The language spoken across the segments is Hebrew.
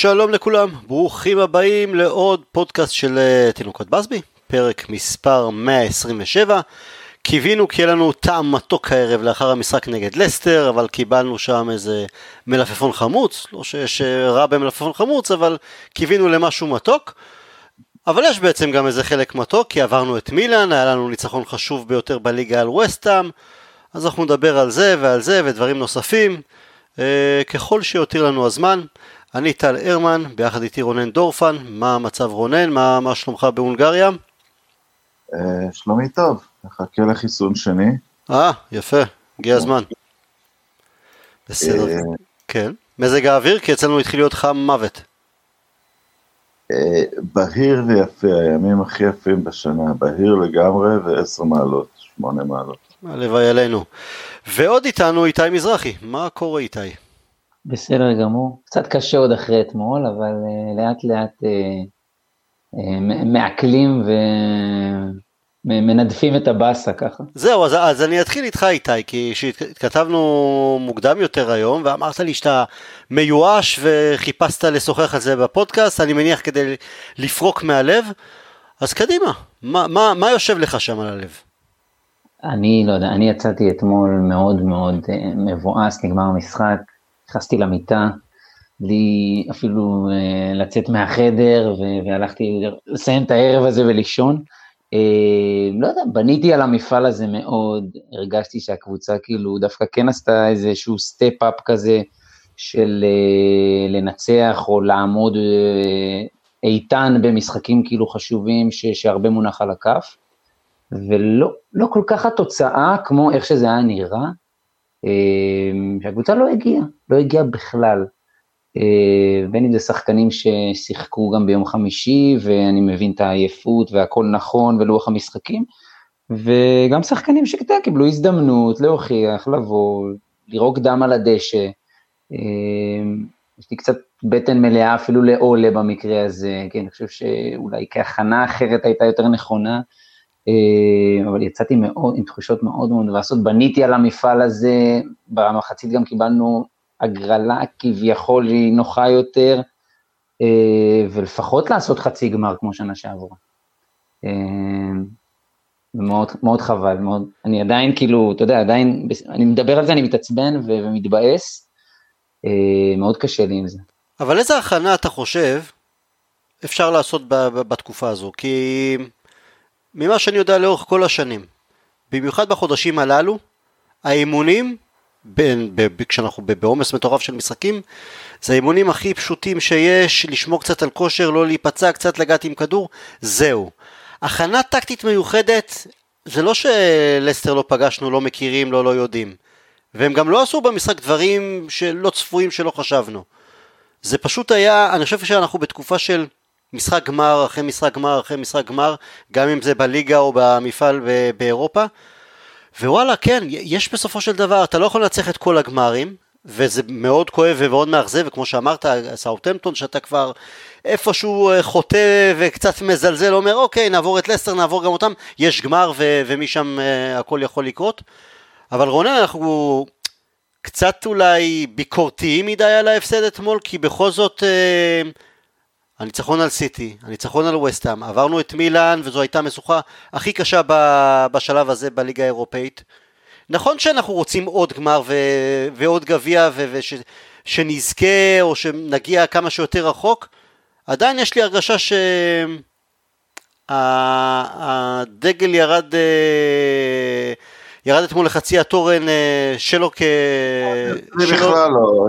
שלום לכולם, ברוכים הבאים לעוד פודקאסט של תינוקות בסבי, פרק מספר 127. קיווינו כי יהיה לנו טעם מתוק הערב לאחר המשחק נגד לסטר, אבל קיבלנו שם איזה מלפפון חמוץ, לא שיש רע במלפפון חמוץ, אבל קיווינו למשהו מתוק. אבל יש בעצם גם איזה חלק מתוק, כי עברנו את מילאן, היה לנו ניצחון חשוב ביותר בליגה על וסטהאם, אז אנחנו נדבר על זה ועל זה ודברים נוספים, ככל שיותיר לנו הזמן. אני טל הרמן, ביחד איתי רונן דורפן. מה המצב רונן? מה שלומך בהונגריה? שלומי טוב, חכה לחיסון שני. יפה, הגיע הזמן. בסדר, כן. מזג האוויר, כי אצלנו התחיל להיות חם מוות. בהיר ויפה, הימים הכי יפים בשנה, בהיר לגמרי ו10 מעלות, 8 מעלות. הלוואי עלינו. ועוד איתנו איתי מזרחי, מה קורה איתי? בסדר גמור, קצת קשה עוד אחרי אתמול, אבל לאט לאט מעכלים ומנדפים את הבאסה ככה. זהו, אז אני אתחיל איתך איתי, כי שהתכתבנו מוקדם יותר היום, ואמרת לי שאתה מיואש וחיפשת לשוחח על זה בפודקאסט, אני מניח כדי לפרוק מהלב, אז קדימה, מה יושב לך שם על הלב? אני לא יודע, אני יצאתי אתמול מאוד מאוד מבואס, נגמר המשחק, נכנסתי למיטה, בלי אפילו לצאת מהחדר, והלכתי לסיים את הערב הזה ולישון. לא יודע, בניתי על המפעל הזה מאוד, הרגשתי שהקבוצה כאילו דווקא כן עשתה איזשהו סטפ-אפ כזה, של לנצח או לעמוד איתן במשחקים כאילו חשובים, שהרבה מונח על הכף, ולא כל כך התוצאה כמו איך שזה היה נראה, שהקבוצה לא הגיעה בכלל, בין אם זה שחקנים ששיחקו גם ביום חמישי, ואני מבין את העייפות והכל נכון ולוח המשחקים, וגם שחקנים שקטע קיבלו הזדמנות להוכיח, לבוא, לירוק דם על הדשא, יש לי קצת בטן מלאה אפילו לעולה במקרה הזה, כן, אני חושב שאולי כהכנה אחרת הייתה יותר נכונה, אבל יצאתי עם תחושות מאוד מאוד מבאסות, בניתי על המפעל הזה, במחצית גם קיבלנו הגרלה כביכול נוחה יותר, ולפחות לעשות חצי גמר כמו שנה שעבורה. מאוד, מאוד חבל, מאוד, אני עדיין כאילו, אתה יודע, עדיין, אני מדבר על זה, אני מתעצבן ומתבאס, מאוד קשה לי עם זה. אבל איזה הכנה אתה חושב אפשר לעשות בתקופה הזו? כי ממה שאני יודע לאורך כל השנים, במיוחד בחודשים הללו, האימונים, כשאנחנו בעומס מטורף של משחקים, זה האימונים הכי פשוטים שיש, לשמור קצת על כושר, לא להיפצע, קצת לגעת עם כדור, זהו. הכנה טקטית מיוחדת, זה לא שלסטר לא פגשנו, לא מכירים, לא יודעים, והם גם לא עשו במשחק דברים שלא צפויים, שלא חשבנו. זה פשוט היה, אני חושב שאנחנו בתקופה של משחק גמר, אחרי משחק גמר, אחרי משחק גמר, גם אם זה בליגה או במפעל באירופה, ווואלה, כן, יש בסופו של דבר, אתה לא יכול לנצח את כל הגמרים, וזה מאוד כואב ומאוד מאכזב, וכמו שאמרת, סאות'המפטון, שאתה כבר איפשהו חוטא וקצת מזלזל, אומר, אוקיי, נעבור את לסטר, נעבור גם אותם, יש גמר ומשם הכל יכול לקרות, אבל רונן, אנחנו קצת אולי ביקורתיים מדי על ההפסד אתמול, כי בכל זאת הניצחון על סיטי, הניצחון על וסטהאם, עברנו את מילאן, וזו הייתה משוכה הכי קשה בשלב הזה בליגה האירופאית. נכון שאנחנו רוצים עוד גמר ועוד גביע, ושנזכה או שנגיע כמה שיותר רחוק, עדיין יש לי הרגשה שהדגל ירד אתמול לחצי התורן שלו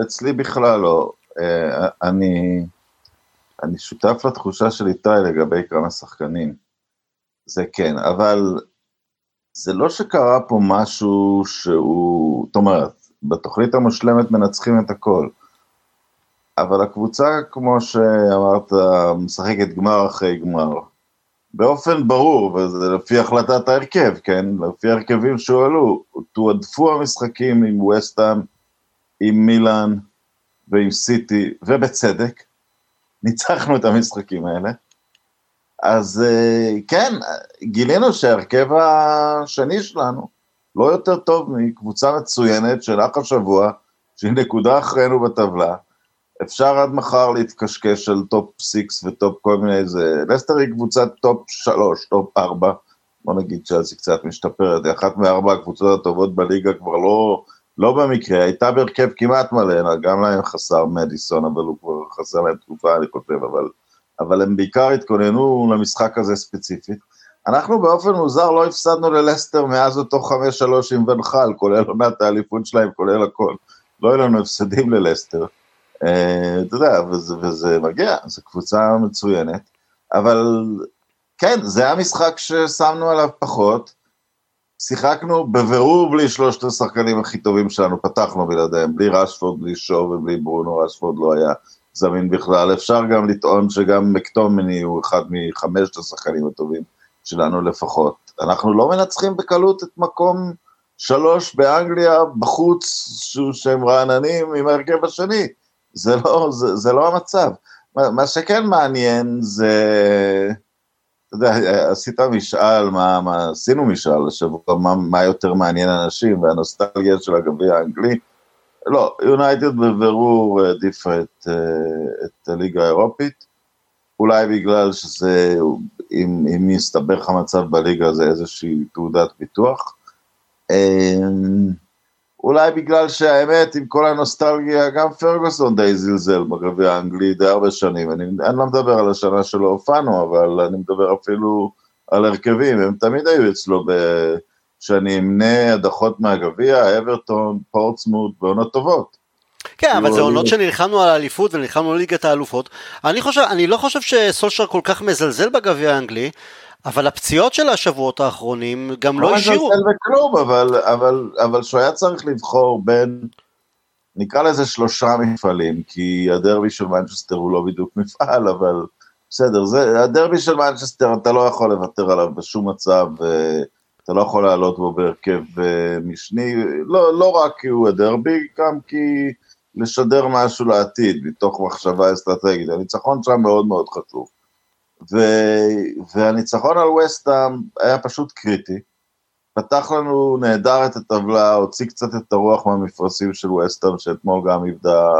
אצלי בכלל לא, אני שותף לתחושה של איתי לגבי כמה שחקנים, זה כן, אבל זה לא שקרה פה משהו שהוא, זאת אומרת, בתוכנית המושלמת מנצחים את הכל, אבל הקבוצה, כמו שאמרת, משחקת גמר אחרי גמר, באופן ברור, וזה לפי החלטת ההרכב, כן, לפי הרכבים שהועלו, תועדפו המשחקים עם וסטהאם, עם מילאן, ועם סיטי, ובצדק, ניצחנו את המשחקים האלה, אז כן, גילינו שהרכב השני שלנו לא יותר טוב מקבוצה מצוינת של אך השבוע, שהיא נקודה אחרינו בטבלה, אפשר עד מחר להתקשקש על טופ 6 וטופ כל מיני איזה, לסטר היא קבוצת טופ 3, טופ 4, בוא נגיד שהזי קצת משתפרת, היא אחת מארבע הקבוצות הטובות בליגה, כבר לא במקרה, הייתה ברכב כמעט מלא, גם להם חסר מדיסון, אבל הוא כבר חסר להם תקופה, אני כותב, אבל הם בעיקר התכוננו למשחק הזה ספציפית. אנחנו באופן מוזר לא הפסדנו ללסטר מאז אותו 5-3 עם ונחל, כולל עונת האליפות שלהם, כולל הכל. לא היו לנו הפסדים ללסטר. אתה יודע, וזה מגיע, זו קבוצה מצוינת. אבל כן, זה היה משחק ששמנו עליו פחות. שיחקנו בבירור בלי שלושת השחקנים הכי טובים שלנו, פתחנו בלעדיהם, בלי רשפורד, בלי שוב ובלי ברונו, רשפורד לא היה זמין בכלל. אפשר גם לטעון שגם מקטומני הוא אחד מחמשת השחקנים הטובים שלנו לפחות. אנחנו לא מנצחים בקלות את מקום 3 באנגליה, בחוץ שהם רעננים עם הרכב השני. זה לא המצב. מה שכן מעניין זה... עשינו משאל השבוע, מה יותר מעניין אנשים, והנוסטלגיה של הגביע האנגלי, לא, יונייטד בבירור עדיף את הליגה האירופית, אולי בגלל שזה, אם יסתבך המצב בליגה, זה איזושהי תעודת ביטוח, אולי בגלל שהאמת, עם כל הנוסטלגיה, גם פרגוסון די זלזל בגביע האנגלי די הרבה שנים, אני לא מדבר על השנה שלא הופענו, אבל אני מדבר אפילו על הרכבים, הם תמיד היו אצלו, שאני אמנה הדחות מהגביע, אברטון, פורטסמוט, בעונות טובות. כן, אבל זה עונות שנלחמנו על האליפות, ונלחמנו על ליגת האלופות, אני לא חושב שסולשר כל כך מזלזל בגביע האנגלי, אבל הפציעות של השבועות האחרונים גם לא השאירו. אבל שהוא היה צריך לבחור בין, נקרא לזה 3 מפעלים, כי הדרבי של מנצ'סטר הוא לא בדיוק מפעל, אבל בסדר, הדרבי של מנצ'סטר אתה לא יכול לוותר עליו בשום מצב, אתה לא יכול לעלות בו ברכב משני, לא רק כי הוא הדרבי, גם כי לשדר משהו לעתיד, מתוך מחשבה אסטרטגית, הניצחון שם מאוד מאוד חשוב. והניצחון על ווסטהאם היה פשוט קריטי, פתח לנו נהדר את הטבלה, הוציא קצת את הרוח מהמפרשים של ווסטהאם, שאתמול גם איבדה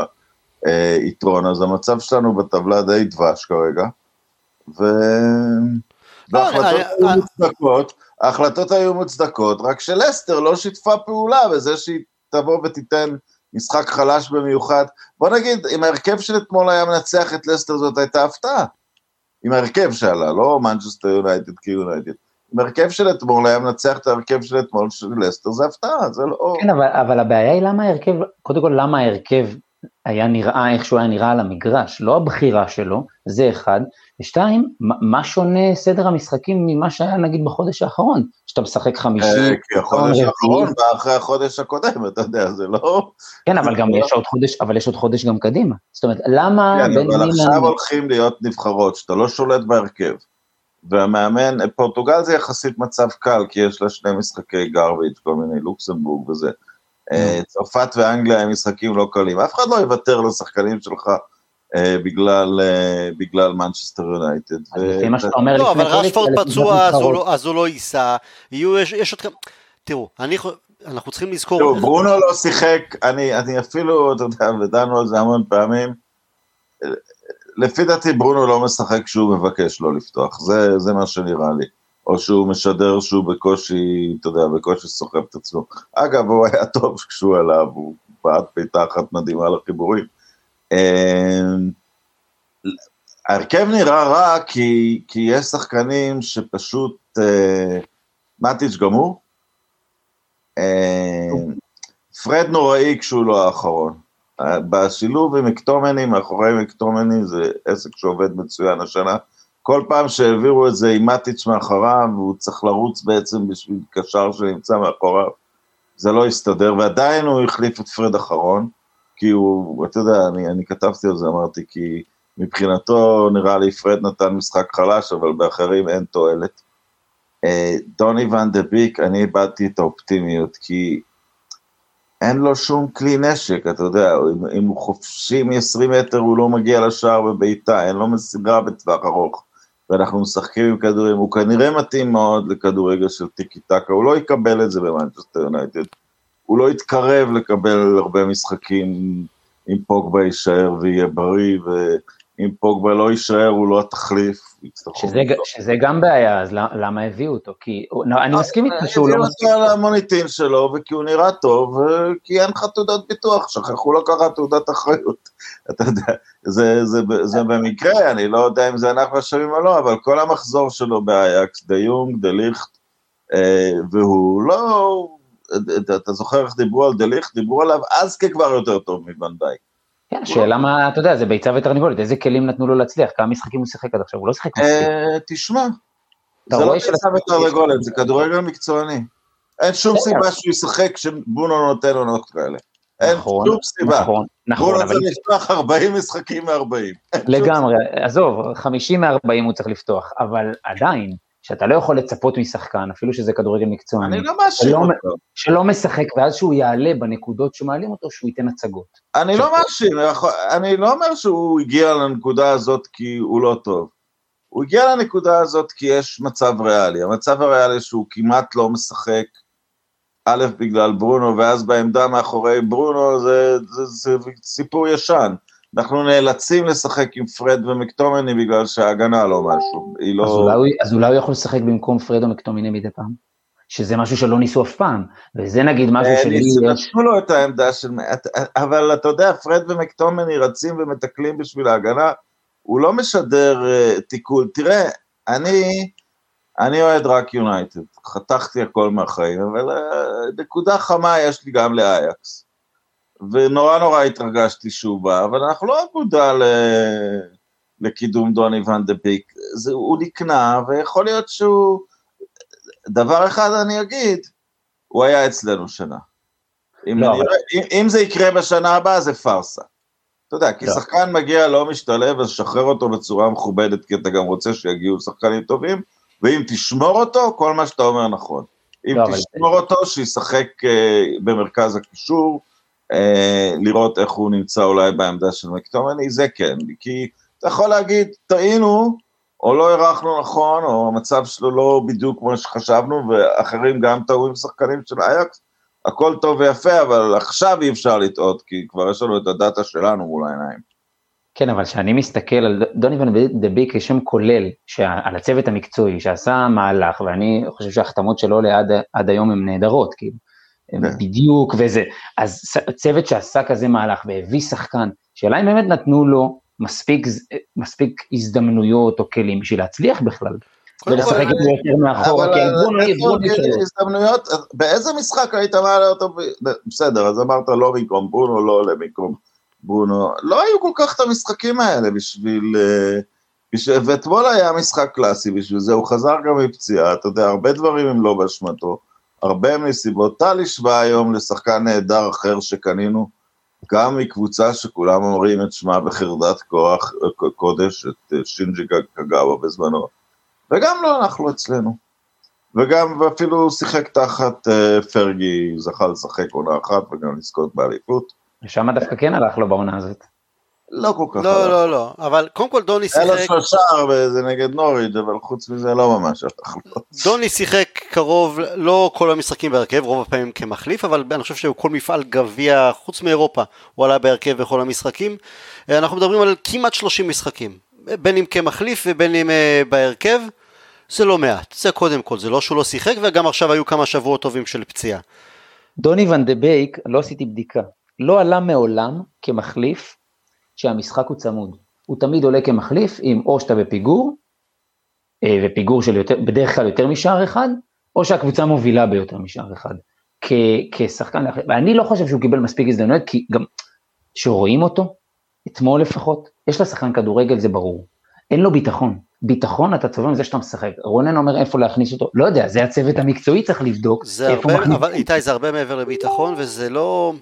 יתרון, אז המצב שלנו בטבלה די דבש כרגע, וההחלטות היו מוצדקות, רק שלסטר לא שיתפה פעולה, וזה שהיא תבוא ותיתן משחק חלש במיוחד, בוא נגיד, אם ההרכב של אתמול היה מנצח את לסטר, זאת הייתה הפתעה, עם הרכב שעלה, לא מנצ'סטר יונייטד כי יונייטד, עם הרכב של אתמול, היה מנצח את הרכב של אתמול של לסטר, זה הפתעה, זה לא... כן, אבל הבעיה היא למה הרכב, קודם כל למה הרכב היה נראה, איכשהו היה נראה על המגרש, לא הבחירה שלו, זה אחד, ושתיים, מה שונה סדר המשחקים ממה שהיה נגיד בחודש האחרון, שאתה משחק 50, כי החודש האחרון, ואחרי החודש הקודם, אתה יודע, זה לא... כן, אבל גם יש עוד חודש, אבל יש עוד חודש גם קדימה, זאת אומרת, למה... אבל עכשיו הולכים להיות נבחרות, שאתה לא שולט בהרכב, והמאמן, פורטוגל זה יחסית מצב קל, כי יש לה שני משחקי גרביץ', כל מיני לוקסמבורג וזה, צרפת ואנגליה הם משחקים לא קלים, אף אחד לא יוותר לשחקנים שלך בגלל מנצ'סטר יונייטד. לא, אבל רשפורד פצוע, אז הוא לא ייסע, יש עוד כמה, תראו, אנחנו צריכים לזכור. תראו, ברונו לא שיחק, אני אפילו, אתה יודע, ודנו על זה המון פעמים, לפי דעתי ברונו לא משחק כשהוא מבקש לא לפתוח, זה מה שנראה לי. או שהוא משדר שהוא בקושי, אתה יודע, בקושי סוחב את עצמו. אגב, הוא היה טוב כשהוא עליו, הוא פעד פיתה אחת מדהימה לחיבורים. הרכב נראה רע, כי יש שחקנים שפשוט, מטיץ' גמור, פרד נוראי כשהוא לא האחרון. בשילוב עם אקטומני, מאחורי עם אקטומני, זה עסק שעובד מצוין השנה, כל פעם שהעבירו את זה עם מטיץ' מאחוריו, הוא צריך לרוץ בעצם בשביל קשר שנמצא מאחוריו, זה לא הסתדר, ועדיין הוא החליף את פרד אחרון, כי הוא, אתה יודע, אני כתבתי על זה, אמרתי, כי מבחינתו נראה לי פרד נתן משחק חלש, אבל באחרים אין תועלת. דוני ון דביק, אני הבאתי את האופטימיות, כי אין לו שום כלי נשק, אתה יודע, אם הוא חופשי מ-20 מטר, הוא לא מגיע לשער בביתה, אין לו מסירה בטווח ארוך. ואנחנו משחקים עם כדורים, הוא כנראה מתאים מאוד לכדורגל של טיקי טקה, הוא לא יקבל את זה במנצ'סטר יונייטד, הוא לא יתקרב לקבל הרבה משחקים אם פוגבה יישאר ויהיה בריא, ואם פוגבה לא יישאר, הוא לא התחליף. שזה גם בעיה, אז למה הביאו אותו? כי אני מסכים איתך שהוא לא מסכים. הביאו אותו על המוניטין שלו, וכי הוא נראה טוב, כי אין לך תעודת ביטוח, שכחו לקחת תעודת אחריות. אתה יודע, זה במקרה, אני לא יודע אם זה אנחנו אשמים או לא, אבל כל המחזור שלו באייקס, דה יונג, דה ליכט, והוא לא... אתה זוכר איך דיברו על דליך, דיברו עליו אז ככבר יותר טוב מבן דייק. כן, שאלה מה, אתה יודע, זה ביצה ותרנגולת, איזה כלים נתנו לו להצליח, כמה משחקים הוא שיחק עד עכשיו, הוא לא שיחק משחקים. תשמע, זה לא ביצה ותרנגולת, זה כדורגל מקצועני. אין שום סיבה שהוא ישחק כשבונו נותן עונות כאלה. אין שום סיבה. בונו צריך לפתוח 40 משחקים מ-40. לגמרי, עזוב, 50 מ-40 הוא צריך לפתוח, אבל עדיין, שאתה לא יכול לצפות משחקן, אפילו שזה כדורגל מקצועני, שלא משחק, ואז שהוא יעלה בנקודות שמעלים אותו, שהוא ייתן הצגות. אני לא מאשים, אני לא אומר שהוא הגיע לנקודה הזאת כי הוא לא טוב, הוא הגיע לנקודה הזאת כי יש מצב ריאלי, המצב הריאלי שהוא כמעט לא משחק, א' בגלל ברונו, ואז בעמדה מאחורי ברונו, זה סיפור ישן, אנחנו נאלצים לשחק עם פרד ומקטומני, בגלל שההגנה לא משהו, היא לא... אז אולי הוא יכול לשחק במקום פרד ומקטומני מדי פעם, שזה משהו שלא ניסו אף פעם, וזה נגיד משהו שלי... ניסו לו את העמדה של... אבל אתה יודע, פרד ומקטומני רצים ומתקלים בשביל ההגנה, הוא לא משדר תיקול, תראה, אני אוהד רק יונייטד, חתכתי הכל מהחיים, אבל נקודה חמה יש לי גם לאייקס, ונורא נורא התרגשתי שהוא בא, אבל אנחנו לא עבודה לקידום דוני ון דה ביק, הוא נקנה, ויכול להיות שהוא, דבר אחד אני אגיד, הוא היה אצלנו שנה, אם זה יקרה בשנה הבאה, זה פרסה, אתה יודע, כי שחקן מגיע לא משתלב, אז שחרר אותו בצורה מכובדת, כי אתה גם רוצה שיגיעו שחקנים טובים, ואם תשמור אותו, כל מה שאתה אומר נכון, אם תשמור אותו, שישחק במרכז הקישור, לראות איך הוא נמצא אולי בעמדה של מקטומני, זה כן, כי אתה יכול להגיד, טעינו, או לא הרחנו נכון, או המצב שלו לא בדיוק כמו שחשבנו, ואחרים גם טעו עם שחקנים של אייקס, הכל טוב ויפה, אבל עכשיו אי אפשר לטעות, כי כבר יש לנו את הדאטה שלנו מול העיניים. כן, אבל שאני מסתכל על דוני ון דה ביק כשם כולל, על הצוות המקצועי, שעשה מהלך, ואני חושב שההחתמות שלו עד היום הן נהדרות, כאילו, בדיוק וזה, אז צוות שעשה כזה מהלך והביא שחקן, שאלה אם באמת נתנו לו מספיק הזדמנויות או כלים בשביל להצליח בכלל, ולשחק את זה יותר מאחור, הזדמנויות, באיזה משחק היית מעלה אותו, בסדר, אז אמרת לא במקום ברונו, לא עולה במקום ברונו, לא היו כל כך את המשחקים האלה בשביל, ואתמול היה משחק קלאסי בשביל זה, הוא חזר גם מפציעה, אתה יודע, הרבה דברים הם לא באשמתו, הרבה מסיבות, טלי שווה היום לשחקן נהדר אחר שקנינו, גם מקבוצה שכולם אומרים את שמה בחרדת כוח, קודש, את שינג'י קגאווה בזמנו, וגם לא אנחנו אצלנו, וגם אפילו שיחק תחת פרגי, זכה לשחק עונה אחת, וגם לזכות באליפות. ושמה דווקא כן הלך לו בעונה הזאת. לא כל כך. לא, לא, לא, אבל קודם כל דוני שיחק... אלא שלושה, זה נגד נוריד, אבל חוץ מזה לא ממש. דוני שיחק קרוב, לא כל המשחקים בהרכב, רוב הפעמים כמחליף, אבל אני חושב שהוא כל מפעל גביע, חוץ מאירופה, הוא עלה בהרכב בכל המשחקים. אנחנו מדברים על כמעט 30 משחקים, בין אם כמחליף ובין אם בהרכב, זה לא מעט, זה קודם כל, זה לא שהוא לא שיחק, וגם עכשיו היו כמה שבועות טובים של פציעה. דוני ון דה ביק, לא עשיתי בדיקה, לא עלה מעולם כמחליף, שהמשחק הוא צמוד, הוא תמיד עולה כמחליף, עם או שאתה בפיגור, ופיגור של יותר, בדרך כלל יותר משער אחד, או שהקבוצה מובילה ביותר משער אחד, כשחקן, ואני לא חושב שהוא קיבל מספיק הזדמנות, כי גם שרואים אותו, אתמול לפחות, יש לה שחקן כדורגל, זה ברור, אין לו ביטחון, ביטחון אתה צובע מזה שאתה משחק, רונן אומר איפה להכניס אותו, לא יודע, זה הצוות המקצועי צריך לבדוק, אבל איתי זה הרבה מעבר לביטחון, וזה לא...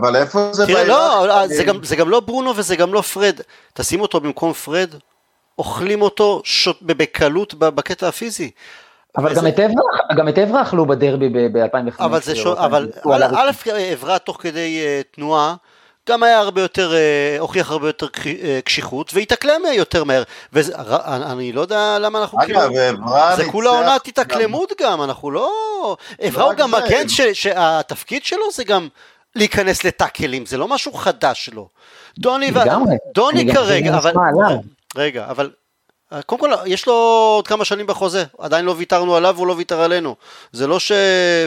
אבל איפה זה בעיה? לא, זה גם לא ברונו וזה גם לא פרד, תשים אותו במקום פרד, אוכלים אותו בקלות בקטע הפיזי. אבל גם את עברה אכלו בדרבי ב-2005. אבל א' עברה תוך כדי תנועה, גם היה הרבה יותר, הוכיח הרבה יותר קשיחות, והתאקלם יותר מהר, ואני לא יודע למה אנחנו זה כולה עונה תתאקלמות גם, אנחנו לא, עברה הוא גם מגן שהתפקיד שלו זה גם להיכנס לטאקלים, זה לא משהו חדש לו. דוני כרגע, רגע, אבל קודם כל, יש לו עוד כמה שנים בחוזה, עדיין לא ויתרנו עליו, הוא לא ויתר עלינו. זה לא ש...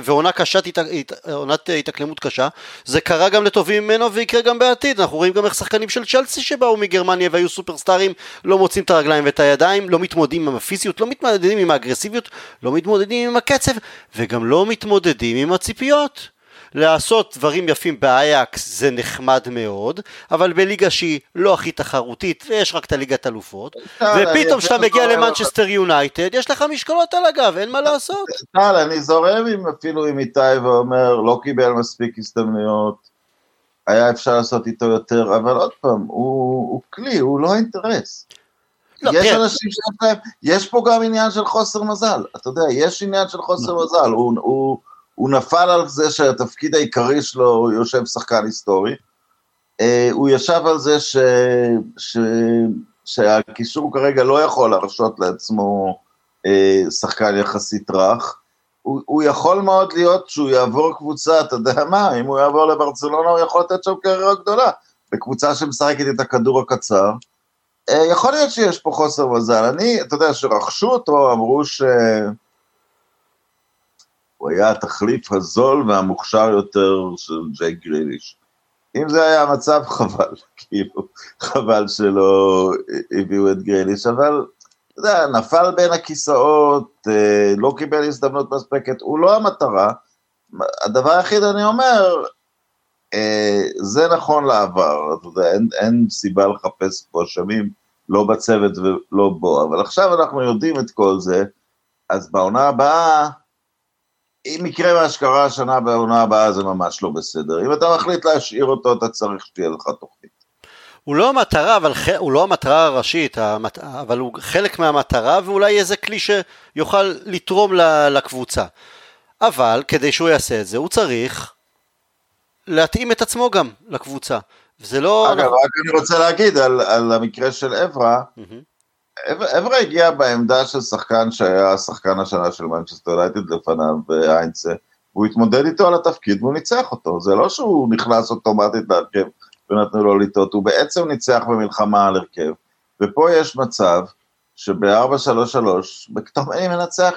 ועונת התאקלמות קשה, זה קרה גם לטובים ממנו ויקרה גם בעתיד. אנחנו רואים גם איך שחקנים של צ'לסי שבאו מגרמניה והיו סופרסטארים, לא מוצאים את הרגליים ואת הידיים, לא מתמודדים עם הפיזיות, לא מתמודדים עם האגרסיביות, לא מתמודדים עם הקצב, וגם לא מתמודדים עם הציפיות. לעשות דברים יפים באייקס זה נחמד מאוד, אבל בליגה שהיא לא הכי תחרותית, ויש רק את הליגת אלופות, ופתאום כשאתה מגיע למנצ'סטר יונייטד, יש לך משקלות על הגב, אין מה לעשות. אני זורם אפילו עם איתי ואומר, לא קיבל מספיק הזדמנויות, היה אפשר לעשות איתו יותר, אבל עוד פעם, הוא כלי, הוא לא אינטרס. יש אנשים שלהם, יש פה גם עניין של חוסר מזל, אתה יודע, יש עניין של חוסר מזל, הוא נפל על זה שהתפקיד העיקרי שלו הוא יושב שחקן היסטורי, הוא ישב על זה שהקישור כרגע לא יכול להרשות לעצמו שחקן יחסית רך, הוא יכול מאוד להיות שהוא יעבור קבוצה, אתה יודע מה, אם הוא יעבור לברצלונה הוא יכול לתת שם קריירה גדולה, בקבוצה שמשחקת את הכדור הקצר, יכול להיות שיש פה חוסר מזל, אני, אתה יודע, שרכשו אותו, אמרו ש... הוא היה התחליף הזול והמוכשר יותר של ג'יי גריליש. אם זה היה המצב, חבל, כאילו, חבל שלא הביאו את גריליש, אבל, אתה יודע, נפל בין הכיסאות, לא קיבל הזדמנות מספקת, הוא לא המטרה. הדבר היחיד אני אומר, זה נכון לעבר, אתה יודע, אין סיבה לחפש פה שמים, לא בצוות ולא בו, אבל עכשיו אנחנו יודעים את כל זה, אז בעונה הבאה, אם יקרה מהשקרה השנה בעונה הבאה, זה ממש לא בסדר. אם אתה מחליט להשאיר אותו, אתה צריך שתהיה לך תוכנית. הוא לא המטרה, אבל הוא לא המטרה הראשית, אבל הוא חלק מהמטרה, ואולי איזה כלי שיוכל לתרום לקבוצה. אבל כדי שהוא יעשה את זה, הוא צריך להתאים את עצמו גם לקבוצה. וזה לא... אגב, רק אני רוצה להגיד על המקרה של עברה, עברה הגיע בעמדה של שחקן שהיה שחקן השנה של מנצ'סטר יונייטד לפניו ואיינצה, הוא התמודד איתו על התפקיד והוא ניצח אותו, זה לא שהוא נכנס אוטומטית להרכב ונתנו לו לטעות, הוא בעצם ניצח במלחמה על הרכב, ופה יש מצב שב-4-3-3 בכתוב אין מנצח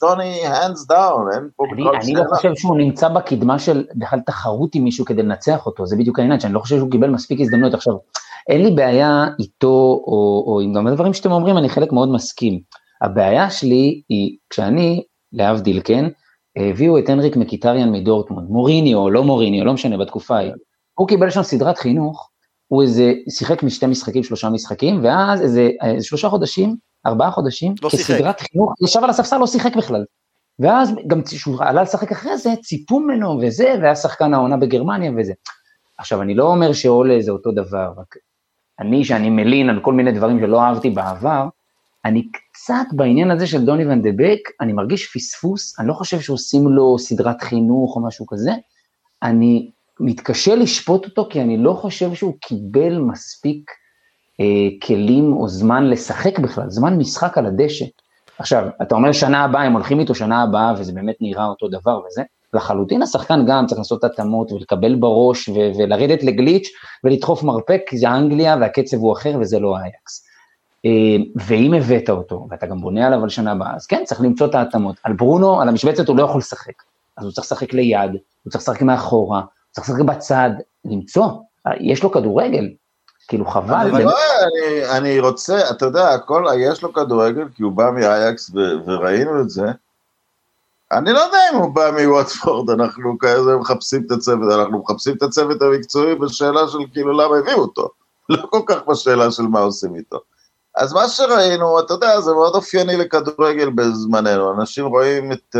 דוני hands down, אין פה בכל שאלה. אני לא חושב שהוא נמצא בקדמה של בכלל תחרות עם מישהו כדי לנצח אותו, זה בדיוק העניין, שאני לא חושב שהוא קיבל מספיק הזדמנות עכשיו, אין לי בעיה איתו, או עם גם הדברים שאתם אומרים, אני חלק מאוד מסכים. הבעיה שלי היא, כשאני, להבדיל כן, הביאו את הנריק מקיטריאן מדורטמונד, מוריניו או לא מוריניו, לא משנה, בתקופה היא, הוא קיבל שם סדרת חינוך, הוא איזה, שיחק משתי משחקים, 3 משחקים, ואז איזה 3 חודשים, 4 חודשים, לא כסדרת שיחק. חינוך, ישב על הספסל, לא שיחק בכלל. ואז גם כשהוא עלה לשחק אחרי זה, ציפו ממנו וזה, והיה שחקן העונה בגרמניה וזה. עכשיו, אני לא אומר שעולה זה אותו דבר, רק אני, שאני מלין על כל מיני דברים שלא אהבתי בעבר, אני קצת בעניין הזה של דוני ון דה בק, אני מרגיש פספוס, אני לא חושב שעושים לו סדרת חינוך או משהו כזה, אני מתקשה לשפוט אותו, כי אני לא חושב שהוא קיבל מספיק כלים או זמן לשחק בכלל, זמן משחק על הדשא. עכשיו, אתה אומר שנה הבאה, הם הולכים איתו שנה הבאה, וזה באמת נראה אותו דבר וזה, לחלוטין השחקן גם צריך לעשות התאמות ולקבל בראש ולרדת לגליץ' ולדחוף מרפק, כי זה אנגליה והקצב הוא אחר וזה לא אייקס. ואם הבאת אותו, ואתה גם בונה עליו על שנה הבאה, אז כן, צריך למצוא את ההתאמות. על ברונו, על המשבצת הוא לא יכול לשחק, אז הוא צריך לשחק ליד, הוא צריך לשחק מאחורה, הוא צריך לשחק בצד, למצוא, יש לו כדורגל, כאילו חבל. אבל לא, אני רוצה, אתה יודע, הכל, יש לו כדורגל, כי הוא בא מאייקס וראינו את זה, אני לא יודע אם הוא בא מוואטפורד, אנחנו כזה מחפשים את הצוות, אנחנו מחפשים את הצוות המקצועי בשאלה של כאילו למה הביאו אותו, לא כל כך בשאלה של מה עושים איתו. אז מה שראינו, אתה יודע, זה מאוד אופייני לכדורגל בזמננו, אנשים רואים את,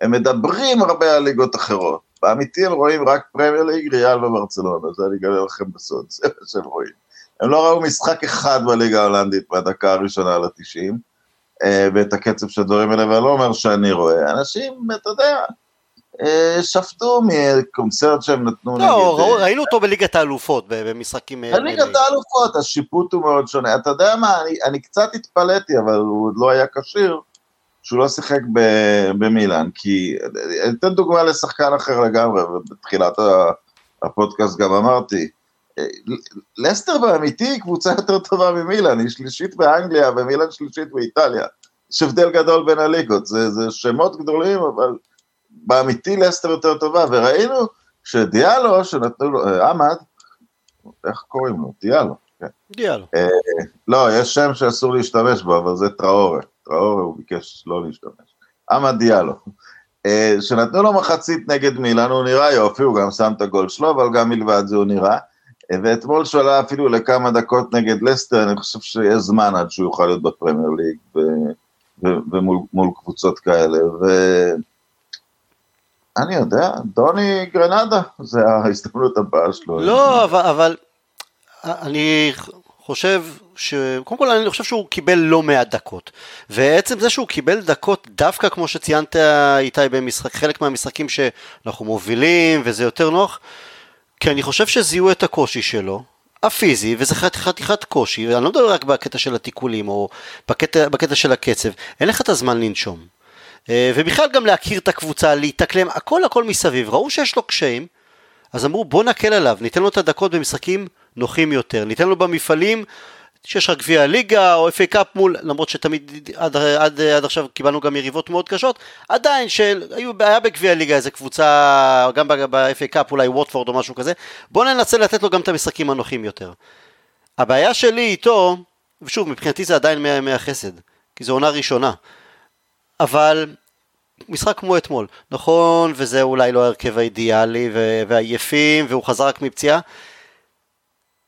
הם מדברים הרבה על ליגות אחרות, באמיתי הם רואים רק פרמייר ליג, ריאל וברצלונה, זה אני אגלה לכם בסוד, זה מה שהם רואים. הם לא ראו משחק אחד בליגה ההולנדית מהדקה הראשונה ל-90, ואת הקצב של דברים האלה, ואני לא אומר שאני רואה, אנשים, אתה יודע, שפטו מקונצרט שהם נתנו נגד. לא, ראינו אותו בליגת האלופות, במשחקים... בליגת האלופות, השיפוט הוא מאוד שונה, אתה יודע מה, אני קצת התפלאתי, אבל הוא עוד לא היה קשיר, שהוא לא שיחק במילן, כי אתן דוגמה לשחקן אחר לגמרי, ובתחילת הפודקאסט גם אמרתי, לסטר באמיתי קבוצה יותר טובה ממילן, היא שלישית באנגליה, ומילן שלישית באיטליה, יש הבדל גדול בין הליגות, זה שמות גדולים, אבל באמיתי לסטר יותר טובה, וראינו שדיאלו, שנתנו לו, עמד, איך קוראים לו? דיאלו. לא, יש שם שאסור להשתמש בו, אבל זה טראורה, טראורה הוא ביקש לא להשתמש, עמד דיאלו, שנתנו לו מחצית נגד מילן, הוא נראה יופי, הוא גם שם את הגול שלו, אבל גם מלבד זה הוא נראה, ואתמול שעלה אפילו לכמה דקות נגד לסטר, אני חושב שיש זמן עד שהוא יוכל להיות בפרמייר ליג, ומול קבוצות כאלה, ואני יודע, דוני גרנדה, זה ההסתכלות הבאה שלו. לא, אבל אני חושב, קודם כל אני חושב שהוא קיבל לא 100 דקות, ועצם זה שהוא קיבל דקות דווקא כמו שציינת איתי במשחק, חלק מהמשחקים שאנחנו מובילים, וזה יותר נוח, כי אני חושב שזיהו את הקושי שלו, הפיזי, וזה חתיכת קושי, אני לא מדבר רק בקטע של התיקולים, או בקטע של הקצב, אין לך את הזמן לנשום, ובכלל גם להכיר את הקבוצה, להתאקלם, הכל מסביב, ראו שיש לו קשיים, אז אמרו בוא נקל עליו, ניתן לו את הדקות במשחקים נוחים יותר, ניתן לו במפעלים, שיש רק גביע הליגה, או FA קאפ מול, למרות שתמיד עד עכשיו קיבלנו גם יריבות מאוד קשות, עדיין שהיה בגביע הליגה איזה קבוצה, גם ב-FA קאפ אולי ווטפורד או משהו כזה, בוא ננסה לתת לו גם את המשחקים הנוחים יותר. הבעיה שלי איתו, ושוב מבחינתי זה עדיין מהחסד, כי זו עונה ראשונה, אבל משחק כמו אתמול, נכון, וזה אולי לא הרכב האידיאלי, והעייפים, והוא חזר רק מפציעה,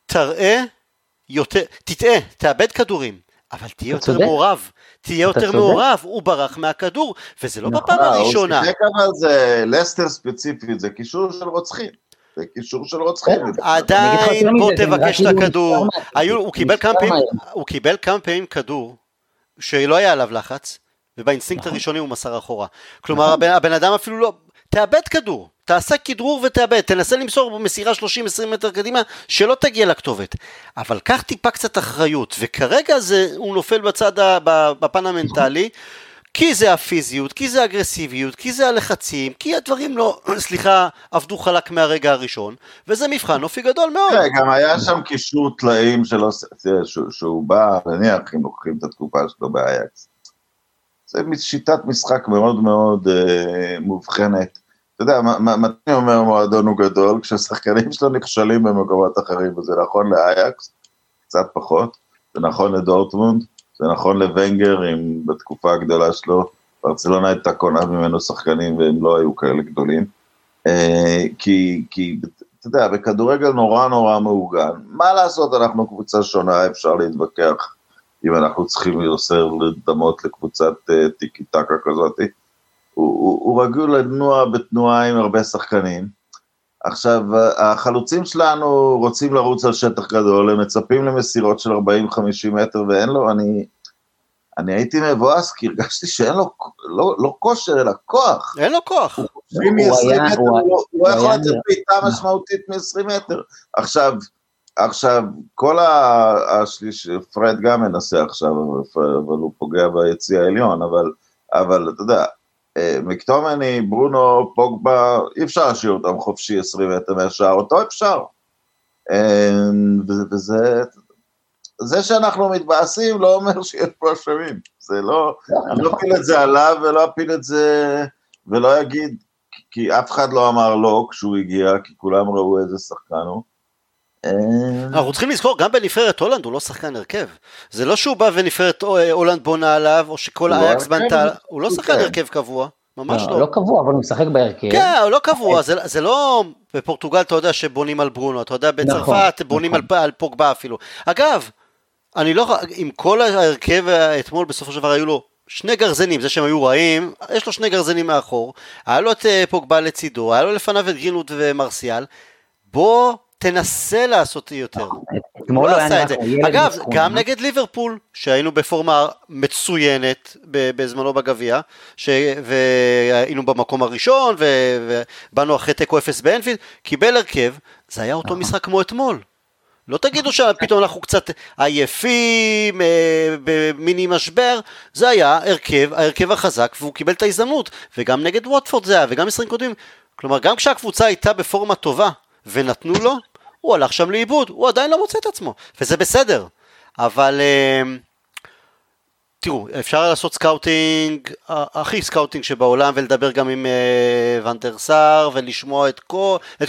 תראה, יותר, תטעה, תאבד כדורים, אבל תהיה יותר מעורב, הוא ברח מהכדור, וזה לא בפעם הראשונה. אבל זה לסטר ספציפית, זה קישור של רוצחים, עדיין בוא תבקש את הכדור, הוא קיבל כמה פעמים כדור, שלא היה עליו לחץ, ובאינסטינקט הראשוני הוא מסר אחורה, כלומר הבן אדם אפילו לא, תאבד כדור, תעשה כדרור ותאבד, תנסה למסור במסירה 30-20 מטר קדימה, שלא תגיע לכתובת, אבל קח טיפה קצת אחריות, וכרגע הוא נופל בצד, בפן המנטלי, כי זה הפיזיות, כי זה האגרסיביות, כי זה הלחצים, כי הדברים לא, סליחה, עבדו חלק מהרגע הראשון, וזה מבחן אופי גדול מאוד. גם היה שם קישור טלאים, שהוא בא, נניח, אם לוקחים את התקופה שלו באייקס, זה שיטת משחק מאוד מאוד מובחנת, אתה יודע, מתי אומר מועדון הוא גדול, כששחקנים שלו נכשלים במקומות אחרים, וזה נכון לאייקס, קצת פחות, זה נכון לדורטמונד, זה נכון לוונגר, אם בתקופה הגדולה שלו, ברצלונה הייתה קונה ממנו שחקנים, והם לא היו כאלה גדולים, כי אתה יודע, בכדורגל נורא נורא מעוגן, מה לעשות, אנחנו קבוצה שונה, אפשר להתווכח, אם אנחנו צריכים לדמות לקבוצת טיקי-טקה כזאת, הוא רגיל לנוע בתנועה עם הרבה שחקנים, עכשיו החלוצים שלנו רוצים לרוץ על שטח גדול, הם מצפים למסירות של 40-50 מטר ואין לו, אני הייתי מבואס כי הרגשתי שאין לו, לא כושר אלא כוח, אין לו כוח, הוא יכול לתת בעיטה משמעותית מ-20 מטר, עכשיו כל השליש, פרד גם מנסה עכשיו, אבל הוא פוגע ביציא העליון, אבל אתה יודע, מקטומני, ברונו, פוגבה, אי אפשר להשאיר אותם חופשי 20 מטר מהשאר, אותו אפשר. זה שאנחנו מתבאסים לא אומר שיש פה אשמים, זה לא, אני לא אפיל את זה עליו ולא אפיל את זה, ולא אגיד, כי אף אחד לא אמר לא כשהוא הגיע, כי כולם ראו איזה שחקן הוא. אנחנו צריכים לזכור, גם בנפארת הולנד הוא לא שחקן הרכב, זה לא שהוא בא ונפארת הולנד בונה עליו, או שכל האייקס בנתה, הוא לא שחקן הרכב קבוע, ממש לא. לא קבוע, אבל הוא משחק בהרכב. כן, הוא לא קבוע, זה לא, בפורטוגל אתה יודע שבונים על ברונו, אתה יודע בצרפת בונים על פוגבה אפילו. אגב, אני לא, עם כל ההרכב אתמול בסופו של דבר היו לו שני גרזנים, זה שהם היו רעים, יש לו שני גרזנים מאחור, היה לו את פוגבה לצידו, היה לו לפניו את גרינווד ומרסיאל, בוא תנסה לעשות יותר, הוא לא עשה את זה, אגב גם נגד ליברפול, שהיינו בפורמה מצוינת בזמנו בגביע, והיינו במקום הראשון, ובאנו אחרי תיקו 0 באנפילד, קיבל הרכב, זה היה אותו משחק כמו אתמול, לא תגידו שפתאום אנחנו קצת עייפים, במיני משבר, זה היה ההרכב החזק, והוא קיבל את ההזדמנות, וגם נגד ווטפורד זה היה, וגם 20 קודמים, כלומר גם כשהקבוצה הייתה בפורמה טובה, ונתנו לו, הוא הלך שם לאיבוד, הוא עדיין לא מוצא את עצמו, וזה בסדר, אבל תראו, אפשר לעשות סקאוטינג, הכי סקאוטינג שבעולם, ולדבר גם עם ונדרסאר, ולשמוע את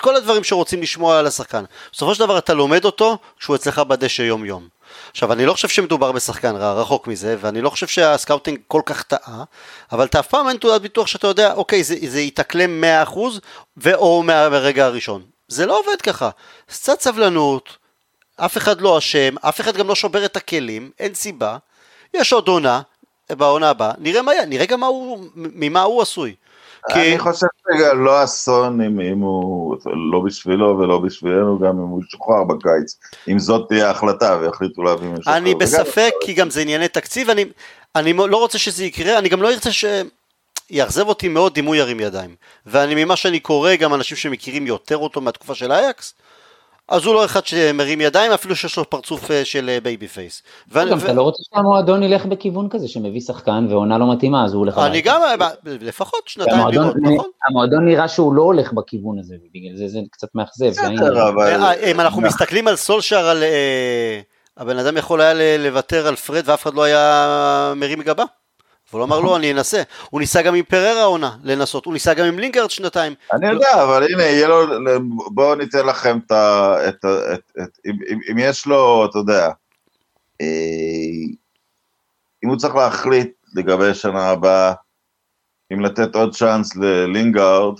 כל הדברים שרוצים לשמוע על השחקן. בסופו של דבר אתה לומד אותו, כשהוא אצלך בדשא יום יום. עכשיו, אני לא חושב שמדובר בשחקן רע, רחוק מזה, ואני לא חושב שהסקאוטינג כל כך טעה, אבל אתה אף פעם אין תעודת ביטוח שאתה יודע, אוקיי, זה יתקלם 100% ואו מהרגע הראשון. זה לא עובד ככה. קצת סבלנות, אף אחד לא אשם, אף אחד גם לא שובר את הכלים, אין סיבה. יש עוד עונה, בעונה הבאה, נראה מה היה, נראה גם ממה הוא עשוי. אני חושב שזה לא אסון, אם הוא לא בשבילו ולא בשבילנו, גם אם הוא שוחרר בקיץ. אם זאת תהיה ההחלטה, והחליטו להביא משוחרר. אני בספק, כי גם זה ענייני תקציב, אני לא רוצה שזה יקרה, אני גם לא רוצה שיאכזב אותי מאוד אם הוא ירים ידיים. ואני ממה שאני קורא, גם אנשים שמכירים יותר אותו מהתקופה של האייקס, אז הוא לא אחד שמרים ידיים, אפילו שיש לו פרצוף של בייבי פייס. גם אתה לא רוצה שהמועדון ילך בכיוון כזה, שמביא שחקן ועונה לא מתאימה, אז הוא הולך... אני גם, לפחות שנתיים לראות, נכון? המועדון נראה שהוא לא הולך בכיוון הזה, בגלל זה קצת מאכזב. אם אנחנו מסתכלים על סולשר, הבן אדם יכול היה לוותר על פרד, ואף אחד לא היה מרים מגבה. והוא אמר לו, אני אנסה. הוא ניסה גם עם פררה עונה לנסות, הוא ניסה גם עם לינגרד שנתיים. אני יודע, אבל הנה, בואו ניתן לכם את, אם יש לו, אתה יודע, אם הוא צריך להחליט לגבי שנה הבאה, אם לתת עוד צ'אנס ללינגרד,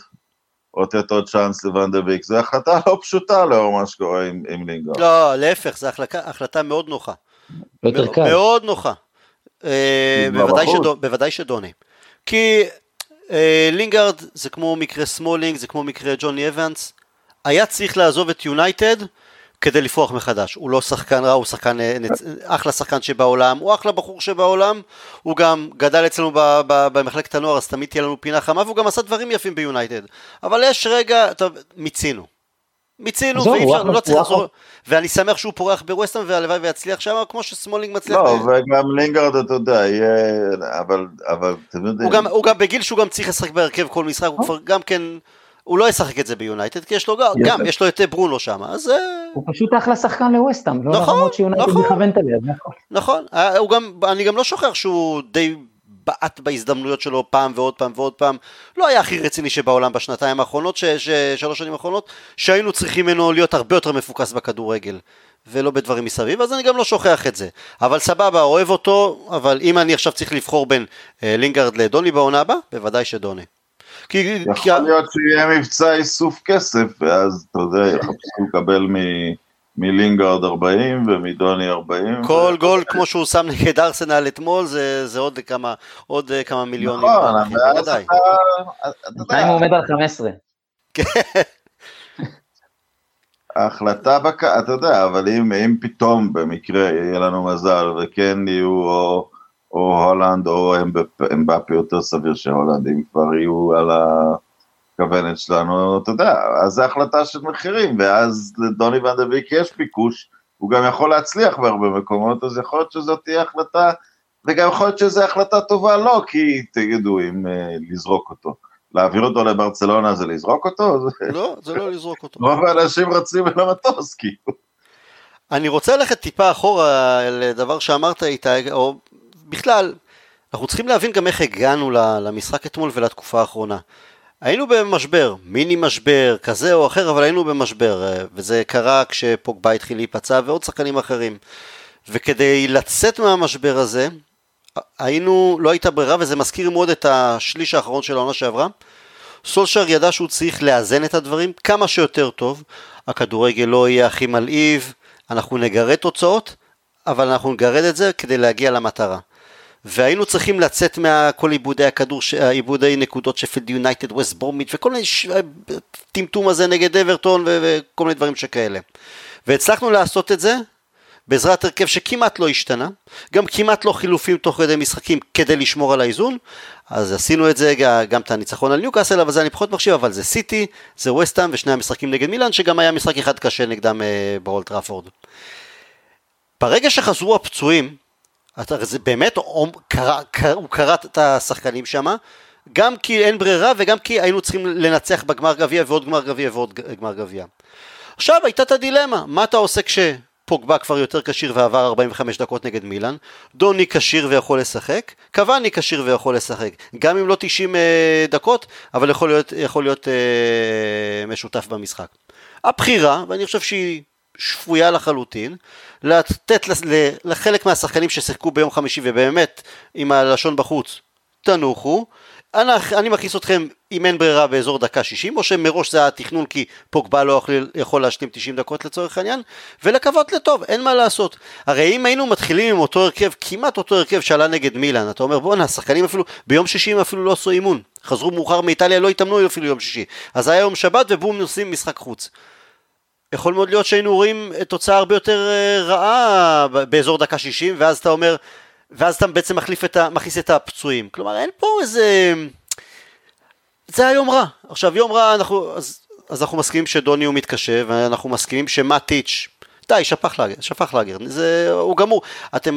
או לתת עוד צ'אנס לוונדרביק, זו החלטה לא פשוטה לאור מה שקורה עם לינגרד. לא, להפך, זו החלטה מאוד נוחה. מאוד נוחה. בוודאי שדוני, כי לינגארד זה כמו מקרה סמולינג, זה כמו מקרה ג'וני אבנס, היה צריך לעזוב את יונייטד כדי לפרוח מחדש. הוא לא שחקן רע, הוא שחקן אחלה, שחקן שבעולם, הוא אחלה בחור שבעולם, הוא גם גדל אצלנו במחלקת הנוער, אז תמיד תהיה לנו פינה חמה, והוא גם עשה דברים יפים ביונייטד, אבל יש רגע, מיצינו, ואיפשרנו, לא צריך לעזור, ואני שמח שהוא פורח בווסטהאם, והלוואי ויצליח שם, כמו שסמולינג מצליח. לא, וגם לינגרד, אתה יודע, אבל הוא גם בגיל שהוא גם צריך לשחק בהרכב כל משחק, הוא כבר גם כן, הוא לא ישחק את זה ביונייטד, כי יש לו גם, יש לו את ברונו שם, אז... הוא פשוט אחלה שחקן לווסטהאם, לא לרמות שיונייטד מכוונת עליה, נכון. אני גם לא שוכח שהוא די... בעט בהזדמנויות שלו פעם ועוד פעם ועוד פעם, לא היה הכי רציני שבעולם בשנתיים האחרונות, שלוש שנים האחרונות, שהיינו צריכים ממנו להיות הרבה יותר מפוקס בכדורגל, ולא בדברים מסביב, אז אני גם לא שוכח את זה, אבל סבבה, אוהב אותו, אבל אם אני עכשיו צריך לבחור בין לינגארד לדוני בעונה הבאה, בוודאי שדוני. יכול להיות שיהיה מבצע איסוף כסף, ואז אתה יודע, יחפשו לקבל מלינגארד 40 ומדוני 40. כל גול כמו שהוא שם נגד ארסנל אתמול, זה עוד כמה מיליונים. עדיין הוא עומד על 15. ההחלטה, אתה יודע, אבל אם פתאום במקרה יהיה לנו מזל, וכן יהיו או הולנד או אמבאפי, יותר סביר שההולנדים כבר יהיו על כוונת שלנו, אתה יודע, אז זה החלטה של מחירים, ואז לדוני ונדביק יש ביקוש, הוא גם יכול להצליח בהרבה מקומות, אז יכול להיות שזאת תהיה החלטה, וגם יכול להיות שזו החלטה טובה, לא, כי תגידו אם לזרוק אותו, להעביר אותו לברצלונה זה לזרוק אותו? לא, זה לא לזרוק אותו. רוב האנשים רצים אל המטוס, כאילו. אני רוצה ללכת טיפה אחורה לדבר שאמרת איתה, או בכלל, אנחנו צריכים להבין גם איך הגענו למשחק אתמול ולתקופה האחרונה. היינו במשבר, מיני משבר, כזה או אחר, אבל היינו במשבר, וזה קרה כשפוגבה התחיל להיפצע ועוד שחקנים אחרים, וכדי לצאת מהמשבר הזה, לא הייתה ברירה, וזה מזכיר מאוד את השליש האחרון של העונה שעברה, סולשר ידע שהוא צריך לאזן את הדברים כמה שיותר טוב, הכדורגל לא יהיה הכי מלאיב, אנחנו נגרד תוצאות, אבל אנחנו נגרד את זה כדי להגיע למטרה. והיינו צריכים לצאת מכל עיבודי הכדור, עיבודי נקודות שפילד יונייטד, ווסט ברומית, וכל מיני טמטום הזה נגד אברטון, וכל מיני דברים שכאלה. והצלחנו לעשות את זה, בעזרת הרכב שכמעט לא השתנה, גם כמעט לא חילופים תוך כדי משחקים כדי לשמור על האיזון, אז עשינו את זה גם את הניצחון על ניוקאסל, אבל זה אני פחות מחשיב, אבל זה סיטי, זה ווסטהאם ושני המשחקים נגד מילאן, שגם היה משחק אחד קשה נגדם באולד טראפורד. ברגע שחזרו הפצועים, זה באמת הוא קרט את השחקנים שם, גם כי אין ברירה וגם כי היינו צריכים לנצח בגמר גביע ועוד גמר גביע ועוד גמר גביע. עכשיו הייתה את הדילמה, מה אתה עושה כשפוגבה כבר יותר קשיר ועבר 45 דקות נגד מילאן, דוני קשיר ויכול לשחק, קוואני קשיר ויכול לשחק, גם אם לא 90 דקות, אבל יכול להיות משותף במשחק. הבחירה, ואני חושב שהיא שפויה לחלוטין, לתת לחלק מהשחקנים ששיחקו ביום חמישי ובאמת עם הלשון בחוץ, תנוחו, אני מכניס אתכם אם אין ברירה באזור דקה 60, או שמראש זה היה תכנון כי פוגבה לא יכול להשלים 90 דקות לצורך העניין, ולקוות לטוב, אין מה לעשות. הרי אם היינו מתחילים עם אותו הרכב, כמעט אותו הרכב שעלה נגד מילאן, אתה אומר בוא'נה, השחקנים אפילו ביום שישי אפילו לא עשו אימון, חזרו מאוחר מאיטליה, לא התאמנו אפילו יום שישי, אז היה יום שבת ובום נוסעים משחק חוץ. יכול מאוד להיות שהיינו רואים תוצאה הרבה יותר רעה באזור דקה 60, ואז אתה אומר, ואז אתה בעצם מכניס את הפצועים. כלומר, אין פה איזה... זה היה יום רע. עכשיו, יום רע, אז אנחנו מסכימים שדוני הוא מתקשה, ואנחנו מסכימים שמטיץ' די, שפך לאגר. הוא גמור.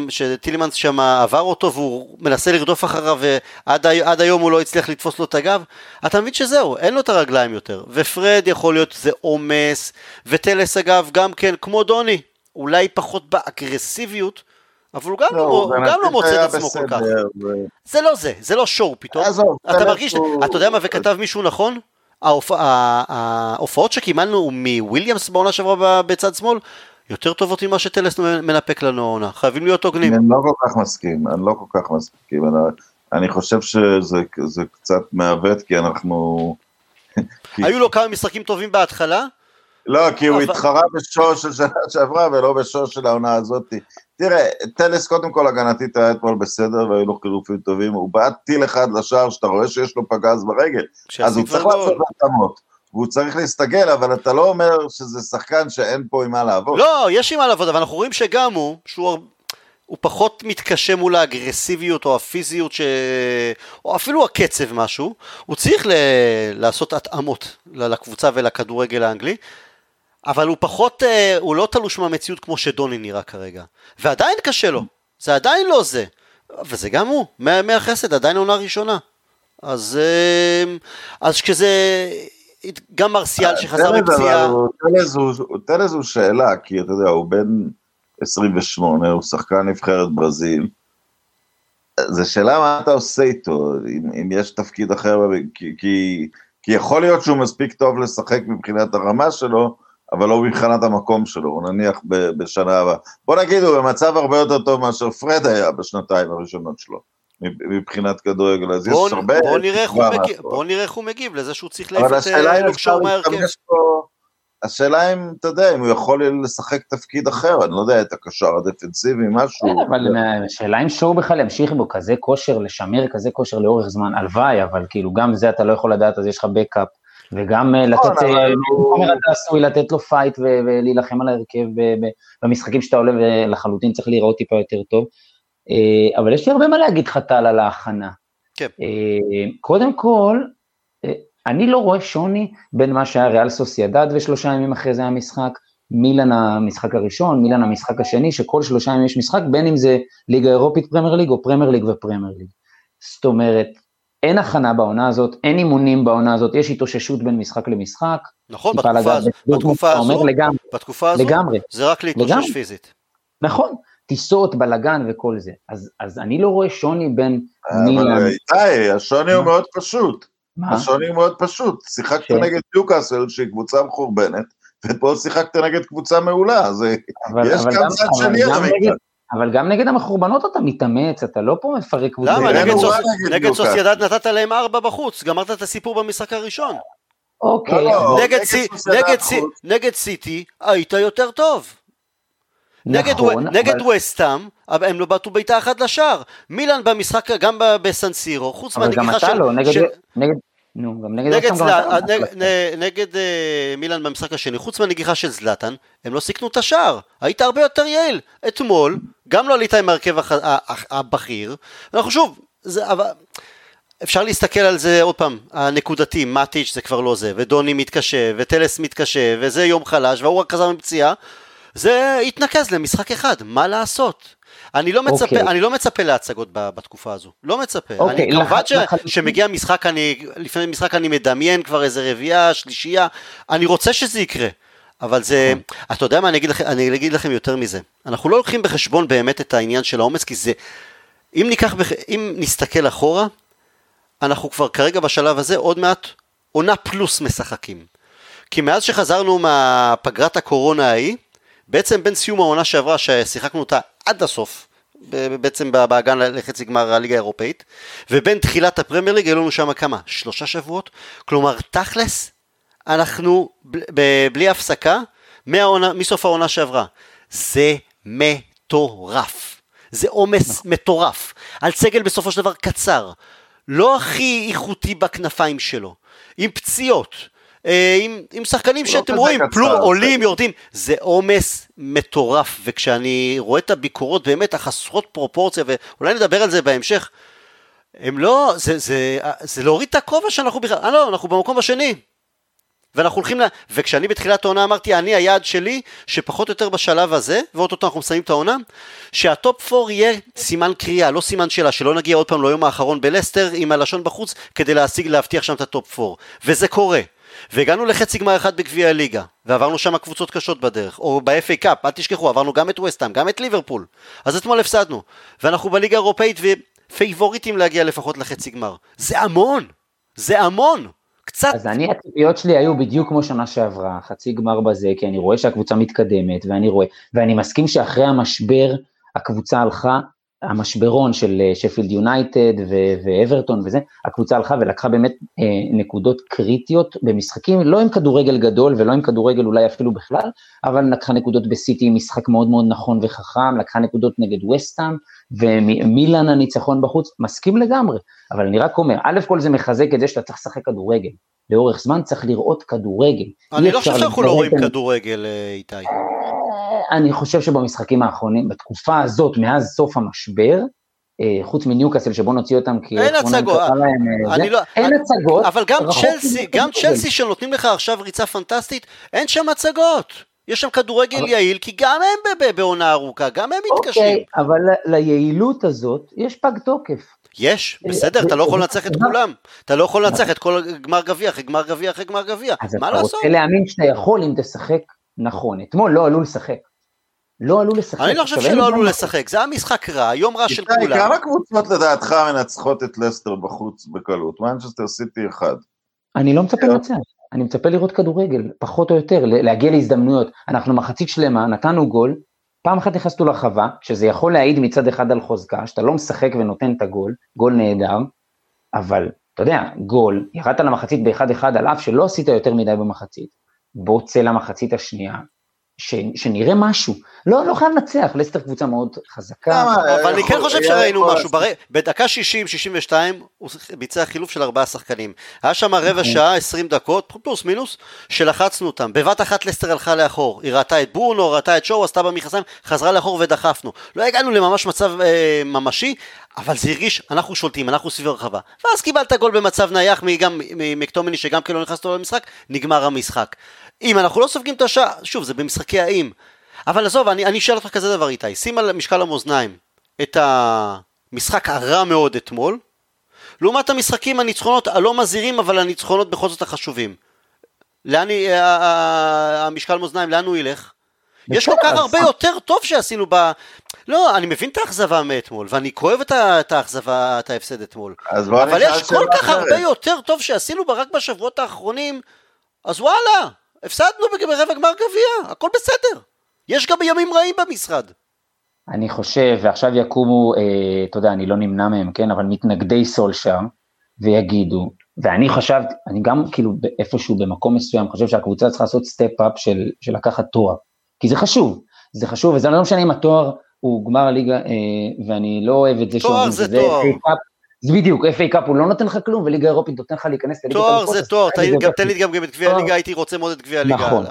שטילמנס שם עבר אותו, והוא מנסה לרדוף אחריו, ועד היום הוא לא הצליח לתפוס לו את הגב. אתה מבין שזהו, אין לו את הרגליים יותר. ופרד יכול להיות זה אומס, וטלס אגב גם כן, כמו דוני, אולי פחות באגרסיביות, אבל הוא גם לא מוצא את עצמו כל כך. זה לא שור פתאום. אתה מרגיש, אתה יודע מה, וכתב מישהו נכון? ההופעות שקימלנו מוויליאמס בעונה שעברה בצד שמאל, יותר טובות ממה שטלס מנפק לנו העונה. חייבים להיות עוגנים. אני לא כל כך מסכים. אני חושב שזה קצת מעוות, כי אנחנו... היו לו כמה משחקים טובים בהתחלה, לא, כי הוא התחרה בשור של שנה שעברה, ולא בשור של העונה הזאת. תראה, טלס קודם כל הגנתית היה אתמול בסדר, והיו לו חילופים טובים, הוא בא טיל אחד לשער, שאתה רואה שיש לו פגז ברגל, אז הוא צריך לעשות התאמות, והוא צריך להסתגל, אבל אתה לא אומר שזה שחקן שאין פה עם מה לעבוד. לא, יש עם מה לעבוד, אבל אנחנו רואים שגם הוא פחות מתקשה מול האגרסיביות או הפיזיות, או אפילו הקצב משהו, הוא צריך לעשות התאמות לקבוצה ולכדורגל האנגלי, אבל הוא פחות, הוא לא תלוש מהמציאות כמו שדוני נראה כרגע. ועדיין קשה לו, זה עדיין לא זה. וזה גם הוא, מהחסד, עדיין עונה ראשונה. אז כשזה, גם מרסיאל שחזר מפציעה. טלס הוא שאלה, כי אתה יודע, הוא בן 28, הוא שחקן נבחרת ברזיל. זה שאלה מה אתה עושה איתו, אם יש תפקיד אחר, כי יכול להיות שהוא מספיק טוב לשחק מבחינת הרמה שלו, אבל לא מבחינת המקום שלו, הוא נניח בשנה הבאה. בוא נגיד, הוא במצב הרבה יותר טוב מאשר פרד היה בשנתיים הראשונות שלו, מבחינת כדורגל, אז יש הרבה... בוא נראה איך הוא מגיב, לזה שהוא צריך להיפטר... אבל השאלה אם, אתה יודע, אם הוא יכול לשחק תפקיד אחר, אני לא יודע, את הקשר הדפנסיבי, משהו... כן, אבל השאלה אם שור בכלל ימשיך בו כזה כושר, לשמר כזה כושר לאורך זמן, הלוואי, אבל כאילו גם זה אתה לא יכול לדעת, אז יש לך בקאפ, וגם לתת לו פייט ולהילחם על ההרכב במשחקים שאתה עולה, ולחלוטין צריך להיראות טיפה יותר טוב, אבל יש לי הרבה מה להגיד חטל על ההכנה. קודם כל, אני לא רואה שוני בין מה שהיה ריאל סוסיידד ו3 ימים אחרי זה המשחק, מילאן המשחק הראשון, מילאן המשחק השני, שכל 3 ימים יש משחק, בין אם זה ליגה אירופית פרמייר ליג או פרמייר ליג ופרמייר ליג. זאת אומרת, אין הכנה בעונה הזאת, אין אימונים בעונה הזאת, יש התאוששות בין משחק למשחק. נכון, בתקופה הזו, לגמרי. זה רק להתאושש פיזית. נכון, טיסות, בלגן וכל זה. אז אני לא רואה שוני בין מילאן. השוני הוא מאוד פשוט. השוני הוא מאוד פשוט. שיחקת נגד ניוקאסל, שהיא קבוצה מחורבנת, ופה שיחקת נגד קבוצה מעולה, אז יש גם צד שני על המקרה. אבל גם נגד המחורבנות אתה מתאמץ, אתה לא פה מפרק קבוצה. למה? נגד סוסיידד נתת להם 4 בחוץ, גמרת את הסיפור במשחק הראשון. אוקיי. נגד סיטי היית יותר טוב. נגד ווסטהאם, הם לא באתו ביתה אחת לשער. מילאן במשחק גם בסנסירו, חוץ מהנגיחה של... נו, גם נגד מילאן במשחק השני, חוץ מהנגיחה של זלאטן, הם לא סיכנו את השער. היית הרבה יותר יעיל. אתמול, גם לא עלית עם הרכב הבכיר. אנחנו שוב, אפשר להסתכל על זה עוד פעם, הנקודתי, מטיץ' זה כבר לא זה, ודוני מתקשה, וטלס מתקשה, וזה יום חלש, והוא רק חזר מפציעה, זה התנקז למשחק אחד, מה לעשות? אני לא מצפה להצגות בתקופה הזו, לא מצפה. אני כמובן שמגיע משחק, לפני משחק אני מדמיין כבר איזה רביעה, שלישייה, אני רוצה שזה יקרה, אבל זה, אתה יודע מה, אני אגיד לכם יותר מזה, אנחנו לא לוקחים בחשבון באמת את העניין של האומץ, כי זה, אם נסתכל אחורה, אנחנו כבר כרגע בשלב הזה עוד מעט עונה פלוס משחקים. כי מאז שחזרנו מהפגרת הקורונה ההיא, בעצם בין סיום העונה שעברה ששיחקנו אותה עד הסוף, בעצם בהגן לחצי גמר הליגה האירופאית, ובין תחילת הפרמייר ליג עלינו שם כמה? 3 שבועות? כלומר תכלס, אנחנו בלי הפסקה, מסוף העונה שעברה. זה מטורף. זה עומס מטורף. על סגל בסופו של דבר קצר. לא הכי איכותי בכנפיים שלו, עם פציעות, עם שחקנים שאתם רואים, פלום עולים, יורדים, זה עומס מטורף, וכשאני רואה את הביקורות באמת החסרות פרופורציה, ואולי נדבר על זה בהמשך, הם לא, זה להוריד את הכובע שאנחנו בכלל, לא, אנחנו במקום השני, ואנחנו הולכים לה, וכשאני בתחילת העונה אמרתי, אני היעד שלי, שפחות או יותר בשלב הזה, ועוד אותו אנחנו מסיימים את העונה, שהטופ 4 יהיה סימן קריאה, לא סימן שאלה, שלא נגיע עוד פעם ליום האחרון בלסטר, עם הלשון בחוץ, כדי להבטיח שם את הטופ 4, וזה קורה, והגענו לחצי גמר אחד בגביע הליגה, ועברנו שם קבוצות קשות בדרך, או ב-FA קאפ, אל תשכחו, עברנו גם את ווסט-האם, גם את ליברפול, אז אתמול הפסדנו, ואנחנו בליגה האירופאית, ופייבוריטים להגיע לפחות לחצי גמר. זה המון, זה המון. אז אני, הציפיות שלי היו בדיוק כמו שנה שעברה, חצי גמר בזה, כי אני רואה שהקבוצה מתקדמת, ואני מסכים שאחרי המשבר, הקבוצה הלכה, המשברון של שפילד יונייטד ואברטון וזה, הקבוצה הלכה ולקחה באמת נקודות קריטיות במשחקים, לא עם כדורגל גדול ולא עם כדורגל אולי אפילו בכלל, אבל לקחה נקודות בסיטי, משחק מאוד מאוד נכון וחכם, לקחה נקודות נגד ווסט-האם, ומילאן הניצחון בחוץ, מסכים לגמרי, אבל אני רק אומר, א' כל זה מחזק את זה שאתה צריך לשחק כדורגל, לאורך זמן צריך לראות כדורגל. אני לא חושב שאנחנו לא רואים כדורגל, איתי. אני חושב שבמשחקים האחרונים, בתקופה הזאת, מאז סוף המשבר, חוץ מניוקאסל שבו נוציא אותם, אין הצגות, אין הצגות, אבל גם צ'לסי שנותנים לך עכשיו ריצה פנטסטית, אין שם הצגות. יש שם כדורגל יעיל, כי גם הם בעונה ארוכה, גם הם מתקשים. אוקיי, אבל ליעילות הזאת, יש פג תוקף. יש, בסדר, אתה לא יכול לנצח את כולם, אתה לא יכול לנצח את כל גמר גביע, אחרי גמר גביע, אחרי גמר גביע, מה לעשות? אז אתה רוצה להאמין שאתה יכול אם תשחק נכון, אתמול לא עלו לשחק. לא עלו לשחק. אני לא חושב שלא עלו לשחק, זה המשחק רע, יום רע של כולם. כמה קבוצות לדעתך מנצחות את לסטר בחוץ בקלות? מנצ'סטר סיטי אחד. אני לא מצפה לנצח. אני מצפה לראות כדורגל, פחות או יותר, להגיע להזדמנויות, אנחנו מחצית שלמה, נתנו גול, פעם אחת נכנסנו לחווה, שזה יכול להעיד מצד אחד על חוזקה, שאתה לא משחק ונותן את הגול, גול נהדר, אבל אתה יודע, גול, ירדת למחצית ב1-1 על אף שלא עשית יותר מדי במחצית, בוא צא למחצית השנייה, שנראה משהו, לא חייב נצח, לסטר קבוצה מאוד חזקה. אבל אני כן חושב שראינו משהו, בדקה 60-62 הוא ביצע חילוף של 4 שחקנים, היה שם רבע שעה, 20 דקות, פלוס מינוס, שלחצנו אותם, בבת אחת לסטר הלכה לאחור, היא ראתה את בורנו, ראתה את שואו, עשתה במכנסיים, חזרה לאחור ודחפנו, לא הגענו לממש מצב ממשי, אבל זה הרגיש, אנחנו שולטים, אנחנו סביב הרחבה, ואז קיבלת גול במצב נייח, גם מקטומני שגם כן לא נכנס לו למשחק, נגמר המשחק. אם אנחנו לא סופגים את השעה, שוב, זה במשחקי האם, אבל עזוב, אני אשאל אותך כזה דבר איתי, שים על משקל המאזניים את המשחק הרע מאוד אתמול, לעומת המשחקים הניצחונות הלא מזהירים, אבל הניצחונות בכל זאת החשובים, לאן המשקל המאזניים, לאן הוא ילך? יש כל כך הרבה יותר טוב שעשינו ב... לא, אני מבין את האכזבה מאתמול, ואני כואב את האכזבה, את ההפסד אתמול, אבל יש כל כך הרבה יותר טוב שעשינו רק בשבועות האחרונים, אז וואלה! הפסדנו ברבע גמר גביע, הכל בסדר. יש גם ימים רעים במשרד. אני חושב, ועכשיו יקומו, אתה יודע, אני לא נמנע מהם, כן, אבל מתנגדי סולשר, ויגידו, ואני חושב, אני גם כאילו איפשהו במקום מסוים, חושב שהקבוצה צריכה לעשות סטפ-אפ של לקחת תואר, כי זה חשוב, זה חשוב, וזה לא משנה אם התואר הוא גמר הליגה, ואני לא אוהב את זה. תואר זה תואר. זה בדיוק, FA קאפ הוא לא נותן לך כלום, וליגה אירופית נותן לך להיכנס לליגת אלפוסס. תואר זה תואר, גם לי גם את גביע הליגה, הייתי רוצה מאוד את גביע הליגה. נכון,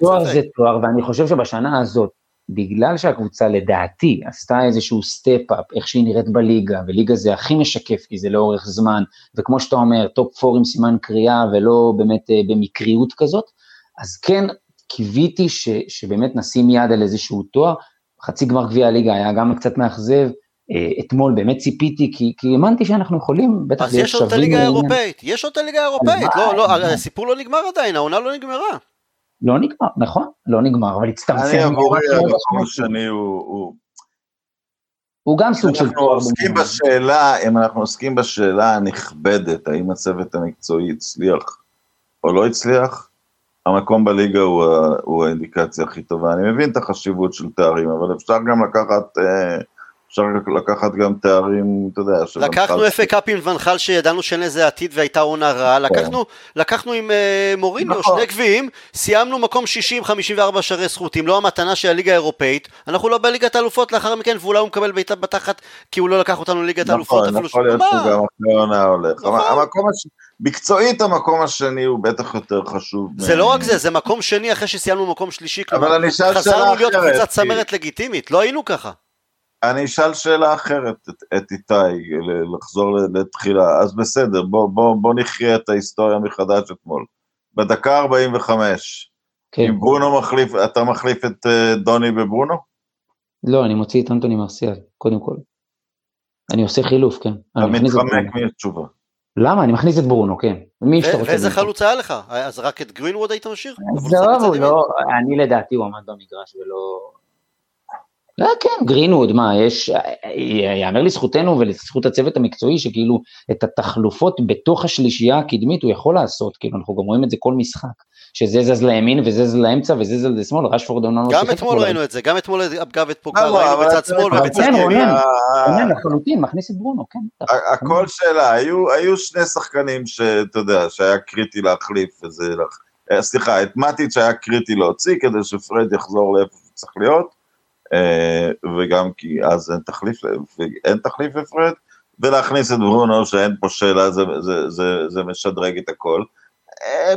תואר זה תואר, ואני חושב שבשנה הזאת, בגלל שהקבוצה לדעתי עשתה איזשהו סטפ-אפ, איך שהיא נראית בליגה, וליגה זה הכי משקף, כי זה לאורך זמן, וכמו שאתה אומר, טופ-4 עם סימן קריאה, ולא באמת במקריות כזאת, אז כן, קיוויתי שבאמת נשים יד על איזשהו תואר, חצי גמר גביע הליגה היה גם קצת מאכזב, אתמול באמת ציפיתי, כי האמנתי שאנחנו יכולים, בטח אז יש עוד את הליגה האירופאית, יש עוד את הליגה האירופאית, הסיפור לא נגמר עדיין, העונה לא נגמרה. לא נגמר, נכון? לא נגמר, אבל הצטרצם. אני עבורי, המקום השני הוא גם סוג של... אם אנחנו עוסקים בשאלה הנכבדת, האם הצוות המקצועי הצליח או לא הצליח, המקום בליגה הוא האינדיקציה הכי טובה. אני מבין את החשיבות של תארים, אבל אפשר גם לקחת גם תארים, אתה יודע, לקחנו אפי קאפים ונחל שידענו שאין לזה עתיד והייתה עונה רעה, לקחנו עם מוריניו שני גביעים, סיימנו מקום 60, 54 שערי זכותים, לא המתנה של הליגה האירופאית, אנחנו לא בליגת האלופות לאחר מכן, ואולי הוא מקבל בעיטה בתחת, כי הוא לא לקח אותנו לליגת האלופות, אפילו מקצועית המקום השני הוא בטח יותר חשוב. זה לא רק זה, זה מקום שני אחרי שסיימנו מקום שלישי, חסרנו להיות קבוצת צמרת לגיטימית, לא היינו ככה. אני אשאל שאלה אחרת את איתי, לחזור לתחילה, אז בסדר, בוא נחיה את ההיסטוריה מחדש אתמול, בדקה 45, כן. אם ברונו מחליף, אתה מחליף את דוני בברונו? לא, אני מוציא את אנטוני מרסיאל, קודם כל, אני עושה חילוף, כן. אתה מתחמק מהתשובה. למה? אני מכניס את ברונו, כן. ואיזה חלוץ היה לך? אז רק את גרינווד היית משאיר? זהו, לא, אני לדעתי הוא עמד במגרש ולא... כן, גרינווד, מה, יש, יאמר לזכותנו ולזכות הצוות המקצועי, שכאילו את התחלופות בתוך השלישייה הקדמית הוא יכול לעשות, כאילו אנחנו גם רואים את זה כל משחק, שזה זז לימין וזה זז לאמצע וזה זז לשמאל, רשפורד גם אתמול ראינו את זה, גם אתמול אגב את פוקר ראינו בצד שמאל ובצד ימין. רונן, לחלוטין, מכניס את ברונו, כן. הכל שאלה, היו שני שחקנים שאתה יודע, שהיה קריטי להחליף, סליחה, את מטיץ' היה קריטי להוציא, כדי שפרד יחזור לאיפה שצריך להיות, וגם כי אז אין תחליף לפרד, ולהכניס את ברונו שאין פה שאלה, זה משדרג את הכל.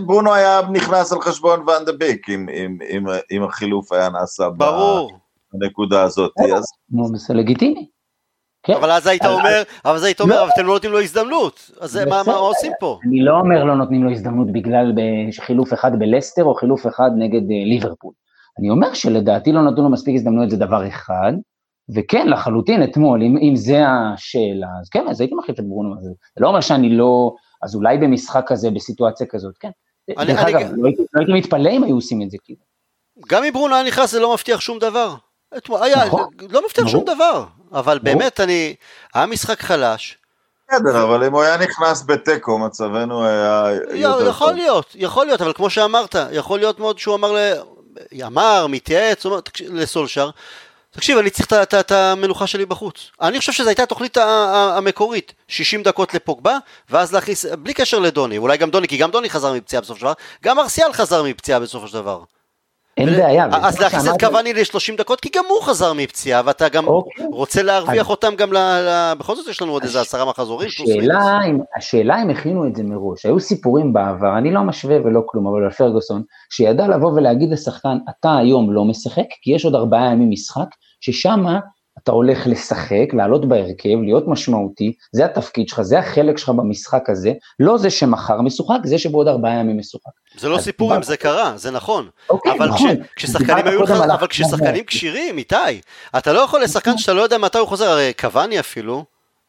ברונו היה נכנס על חשבון ואן דביק, אם החילוף היה נעשה בנקודה הזאת. זה לגיטימי. אבל אז היית אומר, אתם לא נותנים לו הזדמנות, אז מה עושים פה? אני לא אומר לא נותנים לו הזדמנות בגלל חילוף אחד בלסטר, או חילוף אחד נגד ליברפול. אני אומר שלדעתי לא נתנו לו מספיק הזדמנויות, זה דבר אחד, וכן, לחלוטין, אתמול, אם זה השאלה, אז כן, אז הייתי מחליף את ברונו, זה לא אומר שאני לא, אז אולי במשחק כזה, בסיטואציה כזאת, כן. דרך אגב, לא הייתי מתפלא אם היו עושים את זה, כאילו. גם אם ברונו היה נכנס, זה לא מבטיח שום דבר. לא מבטיח שום דבר, אבל באמת, היה משחק חלש, אבל אם הוא היה נכנס בטקו, מצבנו היה... יכול להיות, אבל כמו שאמרת, יכול להיות מאוד שהוא אמר יאמר, מתייעץ, לסולשר, תקשיב, אני צריך את המנוחה שלי בחוץ. אני חושב שזו הייתה התוכנית המקורית, 60 דקות לפוגבה, ואז להכניס, בלי קשר לדוני, אולי גם דוני, כי גם דוני חזר מפציעה בסוף של דבר, גם מרסיאל חזר מפציעה בסוף של דבר. אין בעיה. אז להכניס את קוואני ל-30 דקות, כי גם הוא חזר מפציעה, ואתה גם רוצה להרוויח אותם גם בכל זאת יש לנו עוד איזה 10 מחזורים. השאלה אם הכינו את זה מראש, היו סיפורים בעבר, אני לא משווה ולא כלום, אבל פרגוסון, שידע לבוא ולהגיד לשחקן, אתה היום לא משחק, כי יש עוד 4 ימים משחק, ששם אתה הולך לשחק, לעלות בהרכב, להיות משמעותי, זה התפקיד שלך, זה החלק שלך במשחק הזה, לא זה שמחר משוחק, זה שבעוד 4 ימים משוחק. זה לא סיפור אם זה קרה, זה נכון. אבל כששחקנים קשירים, איתי, אתה לא יכול לשחקן שאתה לא יודע מתי הוא חוזר, הרי קוואני אפילו,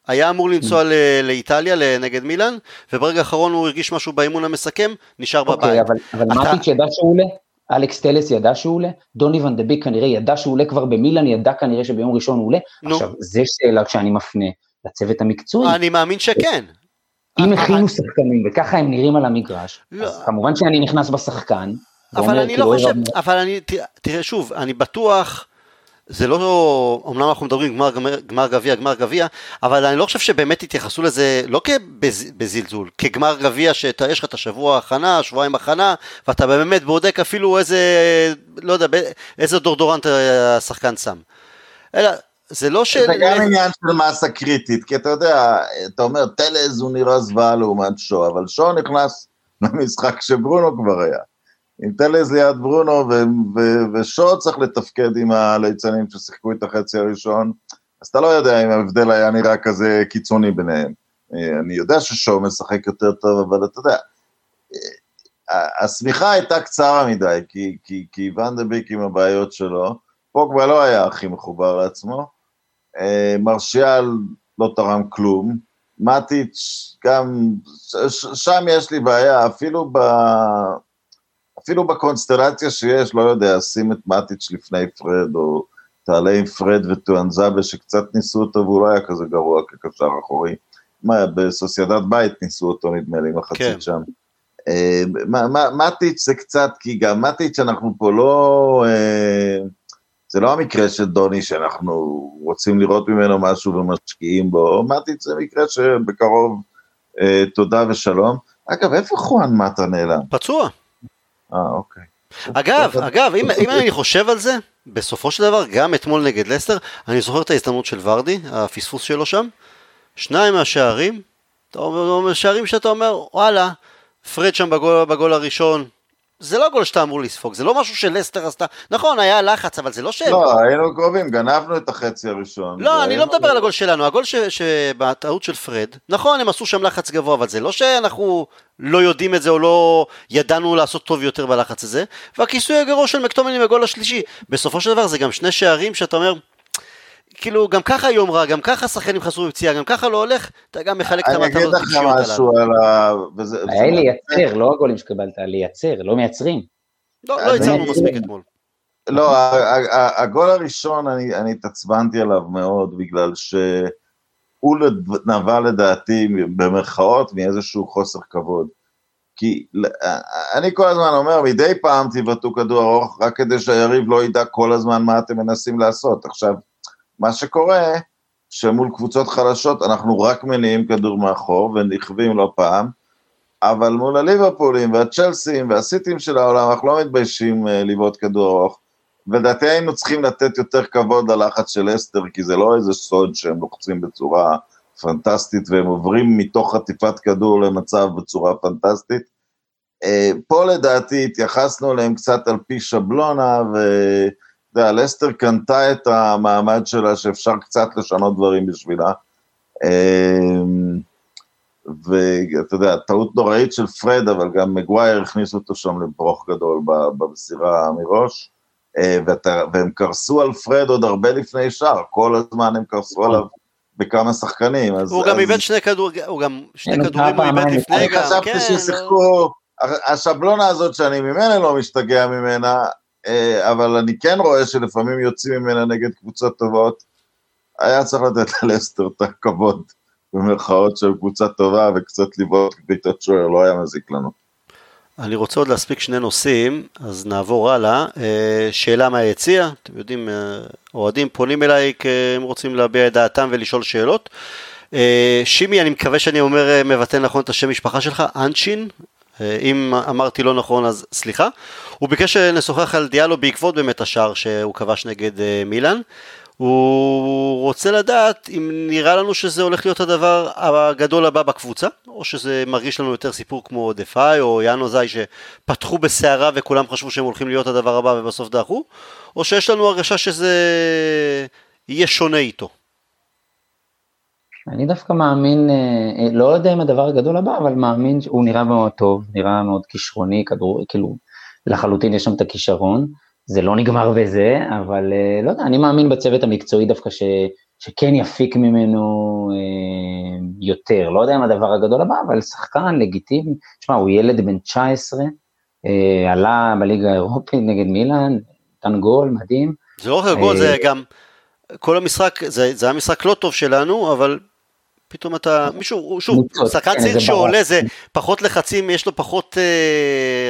היה אמור לנסוע לאיטליה, נגד מילאן, וברגע האחרון הוא הרגיש משהו באימון המסכם, נשאר בבית. אבל מה אתה יודע שהוא עולה? אלכס טלס ידע שהוא עולה, דוני ון דביק כנראה ידע שהוא עולה כבר במילן, ידע כנראה שביום ראשון הוא עולה, עכשיו זה שאלה שאני מפנה לצוות המקצועי. אני מאמין שכן. אם הכינו שחקנים וככה הם נראים על המגרש, אז כמובן שאני נכנס בשחקן, אבל אני לא חושב, תראה שוב, אני בטוח, זה לא, אמנם אנחנו מדברים גמר גביע, אבל אני לא חושב שבאמת התייחסו לזה, לא כבזלזול, כגמר גביע שיש לך את השבוע ההכנה, שבועיים ההכנה, ואתה באמת בודק אפילו איזה, לא יודע, איזה דורדורנט השחקן שם. אלא, זה לא של... זה גם עניין של מסה קריטית, כי אתה יודע, אתה אומר, טלז הוא נראה זווה לעומת שו, אבל שו נכנס למשחק שברונו כבר היה. עם טלז ליד ברונו, ושו צריך לתפקד עם הליצנים ששיחקו את החצי הראשון, אז אתה לא יודע אם ההבדל היה נראה כזה קיצוני ביניהם. אני יודע ששו משחק יותר טוב, אבל אתה יודע... הסמיכה הייתה קצרה מדי, כי ואן דביק עם הבעיות שלו, פוגבה לא היה הכי מחובר לעצמו, מרשיאל לא תרם כלום, מטיץ' גם, שם יש לי בעיה, אפילו בקונסטלציה שיש, לא יודע, שים את מטיץ' לפני פרד, או תעלה עם פרד וטואנזאבה, שקצת ניסו אותו, והוא לא היה כזה גרוע כקשר אחורי, בסוסיידד בית ניסו אותו נדמה לי, מחצית שם. מטיץ' זה קצת, כי גם מטיץ' אנחנו פה לא, זה לא המקרה של דוני שאנחנו רוצים לראות ממנו משהו ומשקיעים בו, מטיץ' זה מקרה שבקרוב תודה ושלום. אגב, איפה חואן מטה נעלם? פצוע. אוקיי. אגב, אם אני חושב על זה, בסופו של דבר, גם אתמול נגד לסטר, אני זוכר את ההזדמנות של ורדי, הפספוס שלו שם, שניים מהשערים, שערים שאתה אומר, וואלה, פרד שם בגול הראשון, זה לא גול שאתה אמור לספוג, זה לא משהו שלסטר עשתה, נכון, היה לחץ, אבל זה לא שם. לא, היינו קרובים, גנבנו את החצי הראשון. לא, אני לא מדבר על הגול שלנו, הגול שבטעות של פרד, נכון, הם עשו שם לחץ גבוה, אבל זה לא שאנחנו לא יודעים את זה, או לא ידענו לעשות טוב יותר בלחץ הזה, והכיסוי הגרוע של מקטומני בגול השלישי, בסופו של דבר זה גם שני שערים שאתה אומר, כאילו, גם ככה יום רע, גם ככה שחקנים חסרו בפציעה, גם ככה לא הולך, אתה גם מחלק את המטלות אישיות עליו. היה לייצר, לא הגולים שקבלת, לייצר, לא מייצרים. לא יצרנו מספיק אתמול. לא, הגול הראשון, אני התעצבנתי עליו מאוד, בגלל שהוא נבע לדעתי, במרכאות, מאיזשהו חוסר כבוד. כי אני כל הזמן אומר, מדי פעם תיבטו כדור ארוך, רק כדי שהיריב לא ידע כל הזמן מה אתם מנסים לעשות. עכשיו, מה שקורה, שמול קבוצות חלשות, אנחנו רק מניעים כדור מאחור, ונכווים לא פעם, אבל מול הליברפולים, והצ'לסים, והסיטים של העולם, אנחנו לא מתביישים לבעוט כדור ארוך, ולדעתי היינו צריכים לתת יותר כבוד ללחץ של אסטר, כי זה לא איזה סוד שהם לוחצים בצורה פנטסטית, והם עוברים מתוך חטיפת כדור למצב בצורה פנטסטית. פה לדעתי התייחסנו להם קצת על פי שבלונה, לסטר קנתה את המעמד שלה, שאפשר קצת לשנות דברים בשבילה, ואתה יודע, טעות נוראית של פרד, אבל גם מגווייר הכניס אותו שם לברוך גדול, במסירה מראש, והם קרסו על פרד עוד הרבה לפני שער, כל הזמן הם קרסו עליו, בכמה שחקנים. הוא גם איבד שני כדורים, אני חשבתי ששיחקו, השבלונה הזאת שאני ממנה לא משתגע ממנה, אבל אני כן רואה שלפעמים יוצאים ממנה נגד קבוצות טובות, היה צריך לתת ללסטר את הכבוד, במרכאות של קבוצה טובה, וקצת ליבות כביתות שוער, לא היה מזיק לנו. אני רוצה עוד להספיק שני נושאים, אז נעבור הלאה, שאלה מהיציע, אתם יודעים, אוהדים פונים אליי, כי הם רוצים להביע את דעתם ולשאול שאלות, שימי, אני מקווה שאני אומר, מבטן נכון את השם משפחה שלך, אנצ'ין, אם אמרתי לא נכון אז סליחה, הוא ביקש לשוחח על דיאלו בעקבות באמת השער שהוא כבש נגד מילאן, הוא רוצה לדעת אם נראה לנו שזה הולך להיות הדבר הגדול הבא בקבוצה, או שזה מרגיש לנו יותר סיפור כמו דפאי או יאנוזאי שפתחו בסערה וכולם חשבו שהם הולכים להיות הדבר הבא ובסוף דחו, או שיש לנו הרגשה שזה יהיה שונה איתו. אני דווקא מאמין, לא יודע אם הדבר הגדול הבא, אבל מאמין, הוא נראה מאוד טוב, נראה מאוד כישרוני, כאילו לחלוטין יש שם את הכישרון, זה לא נגמר בזה, אבל לא יודע, אני מאמין בצוות המקצועי דווקא שכן יפיק ממנו יותר, לא יודע אם הדבר הגדול הבא, אבל שחקן לגיטימי, תשמע, הוא ילד בן 19, עלה בליגה האירופית נגד מילאן, נתן גול, מדהים. זה לא רק גול, זה גם... כל המשחק, זה היה משחק לא טוב שלנו, אבל פתאום אתה, מישהו, שוב, שחקן צעיר שעולה זה פחות לחצים, יש לו פחות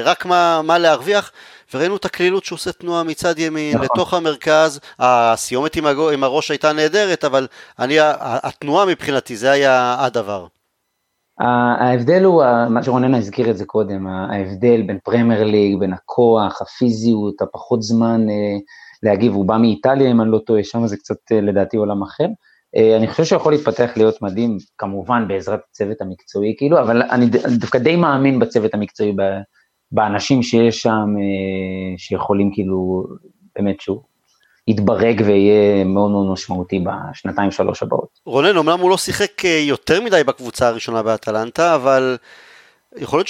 רק מה להרוויח, וראינו את הקלילות שהוא עושה תנועה מצד ימין, לתוך המרכז, הסיומת עם הראש הייתה נהדרת, אבל התנועה מבחינתי זה היה הדבר. ההבדל הוא, מה שרוננה הזכיר את זה קודם, ההבדל בין פרמייר ליג, בין הכוח, הפיזיות, הפחות זמן להגיב, הוא בא מאיטליה, אם אני לא טועה, שם זה קצת לדעתי עולם אחר, אני חושב שיכול להתפתח להיות מדהים, כמובן בעזרת הצוות המקצועי, כאילו, אבל אני דווקא די מאמין בצוות המקצועי, באנשים שיש שם, שיכולים כאילו, באמת שהוא יתברג ויהיה מאוד מאוד משמעותי בשנתיים שלוש הבאות. רונן, אומנם הוא לא שיחק יותר מדי בקבוצה הראשונה באטלנטה, אבל יכול להיות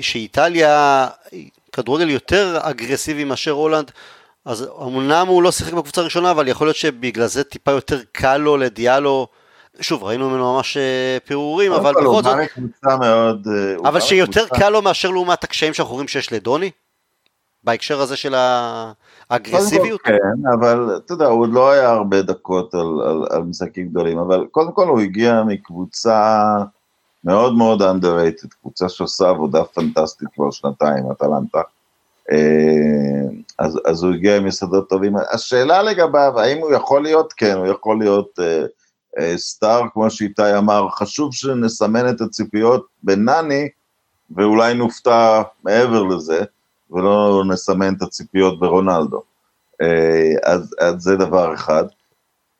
שאיטליה כדורגל יותר אגרסיבי מאשר הולנד, אז אמנם הוא לא שיחק בקבוצה הראשונה, אבל יכול להיות שבגלל זה טיפה יותר קל לו לדיאלו, שוב ראינו ממנו ממש פירורים, אבל בכל זאת, אבל שיותר קל לו מאשר לעומת הקשיים שאנחנו רואים שיש לדוני, בהקשר הזה של האגרסיביות. כן, אבל אתה יודע, הוא לא היה הרבה דקות על משחקים גדולים, אבל קודם כל הוא הגיע מקבוצה מאוד מאוד underrated, קבוצה שעושה עבודה פנטסטית כבר שנתיים, אטלנטה, אז הוא הגיע עם יסודות טובים. השאלה לגביו, האם הוא יכול להיות, כן, הוא יכול להיות סטאר, כמו שאיתי אמר, חשוב שנסמן את הציפיות בנני, ואולי נופתע מעבר לזה, ולא נסמן את הציפיות ברונלדו. אז זה דבר אחד.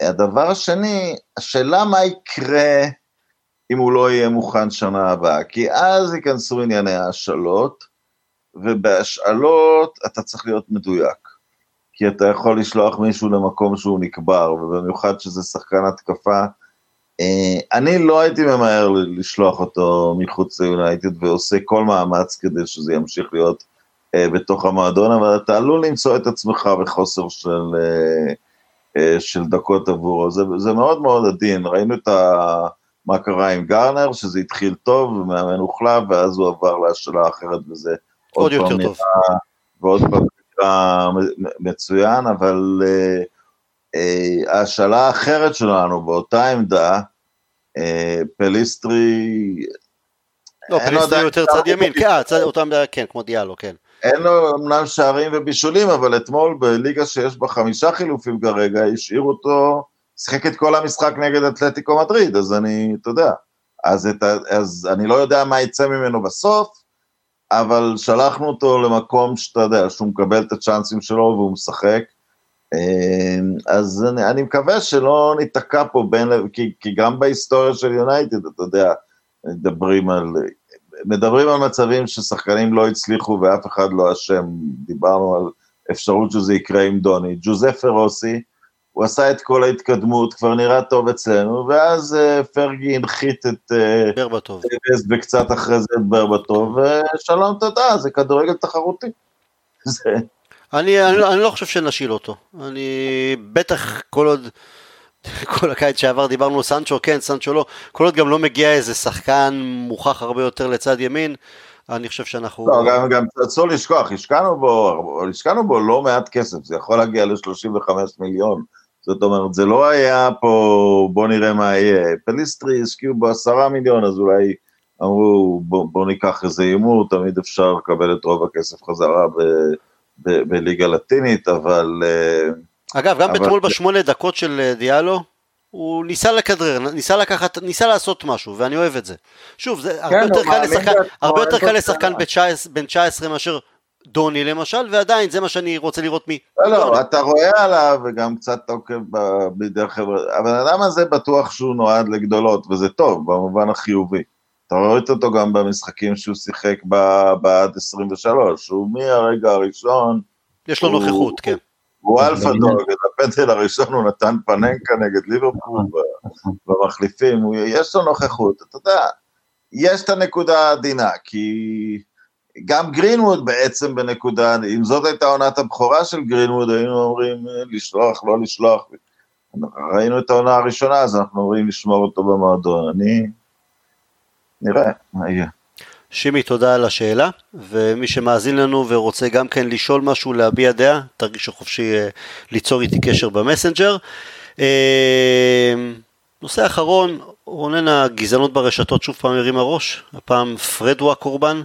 הדבר השני, השאלה מה יקרה אם הוא לא יהיה מוכן שנה הבאה, כי אז ייכנסו ענייני השאלות, ובהשאלות אתה צריך להיות מדויק, כי אתה יכול לשלוח מישהו למקום שהוא נקבר, ובמיוחד שזה שחקן התקפה, אני לא הייתי ממהר לשלוח אותו מחוץ ליונייטד, ועושה כל מאמץ כדי שזה ימשיך להיות בתוך המועדון, אבל אתה עלול למצוא את עצמך בחוסר של דקות עבורו, זה מאוד מאוד עדין, ראינו את מה קרה עם גרנר, שזה התחיל טוב, ומאמן הוחלף, ואז הוא עבר להשאלה אחרת, וזה עוד יותר טוב. ועוד פעם נראה מצוין, אבל השאלה האחרת שלנו, באותה עמדה, פליסטרי... לא, פליסטרי יותר צד ימין, אותה עמדה, כן, כמו דיאלו, כן. אין לו אמנם שערים ובישולים, אבל אתמול בליגה שיש בה 5 חילופים כרגע, השאיר אותו, שחק את כל המשחק נגד אתלטיקו מדריד, אז אני, אתה יודע, אז אני לא יודע מה יצא ממנו בסוף, אבל שלחנו אותו למקום שאתה יודע, שהוא מקבל את הצ'אנסים שלו והוא משחק, אז אני מקווה שלא ניתקע פה, כי גם בהיסטוריה של יונייטד, אתה יודע, מדברים על מצבים ששחקנים לא הצליחו ואף אחד לא אשם, דיברנו על אפשרות שזה יקרה עם דוני, ג'וזפה רוסי, הוא עשה את כל ההתקדמות, כבר נראה טוב אצלנו, ואז פרגי הנחית את ברבטוב, וקצת אחרי זה את ברבטוב, ושלום תודה, זה כדורגל תחרותי. אני לא חושב שנשיל אותו, אני בטח כל הקיץ שעבר דיברנו סנצ'ו, כן, סנצ'ו לא, כל עוד גם לא מגיע איזה שחקן מוכח הרבה יותר לצד ימין, אני חושב שאנחנו... לא, גם תעצור לשכוח, השקענו בו לא מעט כסף, זה יכול להגיע ל-35 מיליון, זאת אומרת, זה לא היה פה, בוא נראה מה יהיה, פליסטרי השקיעו בו 10 מיליון, אז אולי אמרו, בוא ניקח איזה אימור, תמיד אפשר לקבל את רוב הכסף חזרה בליגה לטינית, אבל... אגב, גם בתמול ב8 דקות של דיאלו, הוא ניסה לקדרר, ניסה לעשות משהו, ואני אוהב את זה. שוב, זה הרבה יותר קל לשחקן בין 19 מאשר דוני למשל, ועדיין זה מה שאני רוצה לראות מי. לא, אתה רואה עליו, וגם קצת תוקף בדרך חברה, אבל האדם הזה בטוח שהוא נועד לגדולות, וזה טוב, במובן החיובי. אתה רואה אותו גם במשחקים שהוא שיחק בעד 23, הוא מהרגע הראשון. יש לו נוכחות, כן. הוא אלפה דוג, את הפנדל הראשון הוא נתן פננקה נגד ליברפול במחליפים, יש לו נוכחות, אתה יודע, יש את הנקודה העדינה, כי גם גרינווד בעצם בנקודה, אם זאת הייתה עונת הבכורה של גרינווד, היינו אומרים לשלוח, לא לשלוח, ראינו את העונה הראשונה, אז אנחנו אומרים לשמור אותו במועדון, נראה, מה יהיה. שימי, תודה על השאלה, ומי שמאזין לנו ורוצה גם כן לשאול משהו, להביע דעה, תרגישו חופשי ליצור איתי קשר במסנג'ר. נושא אחרון, רונן, הגזענות ברשתות, שוב פעם הרים הראש, הפעם פרדו הקורבן.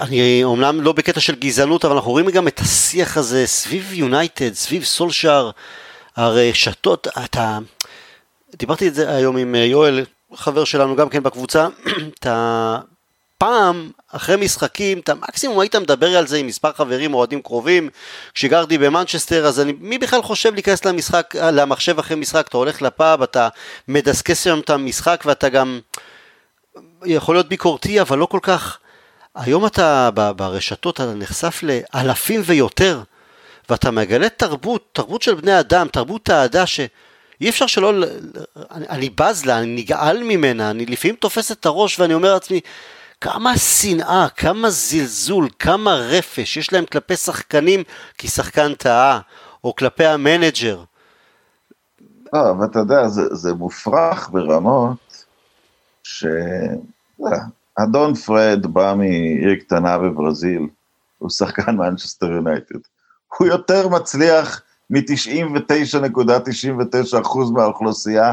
אני אומנם לא בקטע של גזענות, אבל אנחנו רואים גם את השיח הזה סביב יונייטד, סביב סולשר, הרשתות, דיברתי את זה היום עם יואל, חבר שלנו גם כן בקבוצה, את פעם, אחרי משחקים, אתה מקסימום היית מדבר על זה עם מספר חברים או אוהדים קרובים. כשגרתי במנצ'סטר, אז מי בכלל חושב להיכנס למשחק, למחשב אחרי משחק? אתה הולך לפאב, אתה מדסקס שם את המשחק, ואתה גם יכול להיות ביקורתי, אבל לא כל כך. היום אתה ברשתות, אתה נחשף לאלפים ויותר, ואתה מגלה תרבות, תרבות של בני אדם, תרבות העדה שאי אפשר שלא, אני בז לה, אני נגעל ממנה, אני לפעמים תופס את הראש ואני אומר לעצמי, כמה שנאה, כמה זלזול, כמה רפש יש להם כלפי שחקנים, כי שחקן טעה, או כלפי המנג'ר. אבל אתה יודע, זה מופרך ברמות, אדון פרד בא מעיר קטנה בברזיל, הוא שחקן מנצ'סטר יונייטד, הוא יותר מצליח מ-99.99% מהאוכלוסייה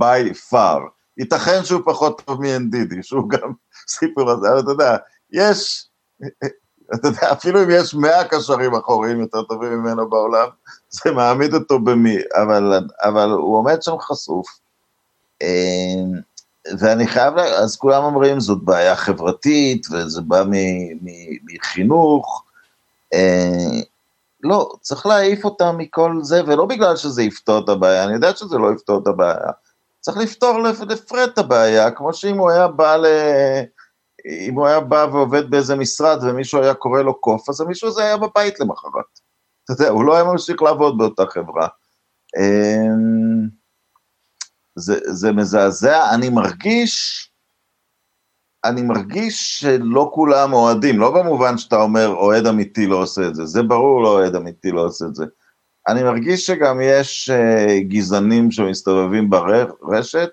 by far. ייתכן שהוא פחות טוב מ-NDD, שהוא גם סיפור הזה, אבל אתה יודע, אפילו אם יש 100 קשרים אחוריים יותר טובים ממנו בעולם, זה מעמיד אותו במי, אבל הוא עומד שם חשוף. ואני חייב, אז כולם אומרים, זאת בעיה חברתית, וזה בא מחינוך, לא, צריך להעיף אותה מכל זה, ולא בגלל שזה יפתור את הבעיה, אני יודע שזה לא יפתור את הבעיה, צריך לפתור לפרט את הבעיה, כמו שאם הוא היה בא אם הוא היה בא ועובד באיזה משרד, ומישהו היה קורא לו קוף, אז מישהו זה היה בבית למחרת, אתה יודע, הוא לא היה ממשיך לעבוד באותה חברה, זה מזעזע, אני מרגיש שלא כולם אוהדים, לא במובן שאתה אומר, אוהד אמיתי לא עושה את זה, זה ברור לא אוהד אמיתי לא עושה את זה, אני מרגיש שגם יש גזענים שמסתובבים ברשת,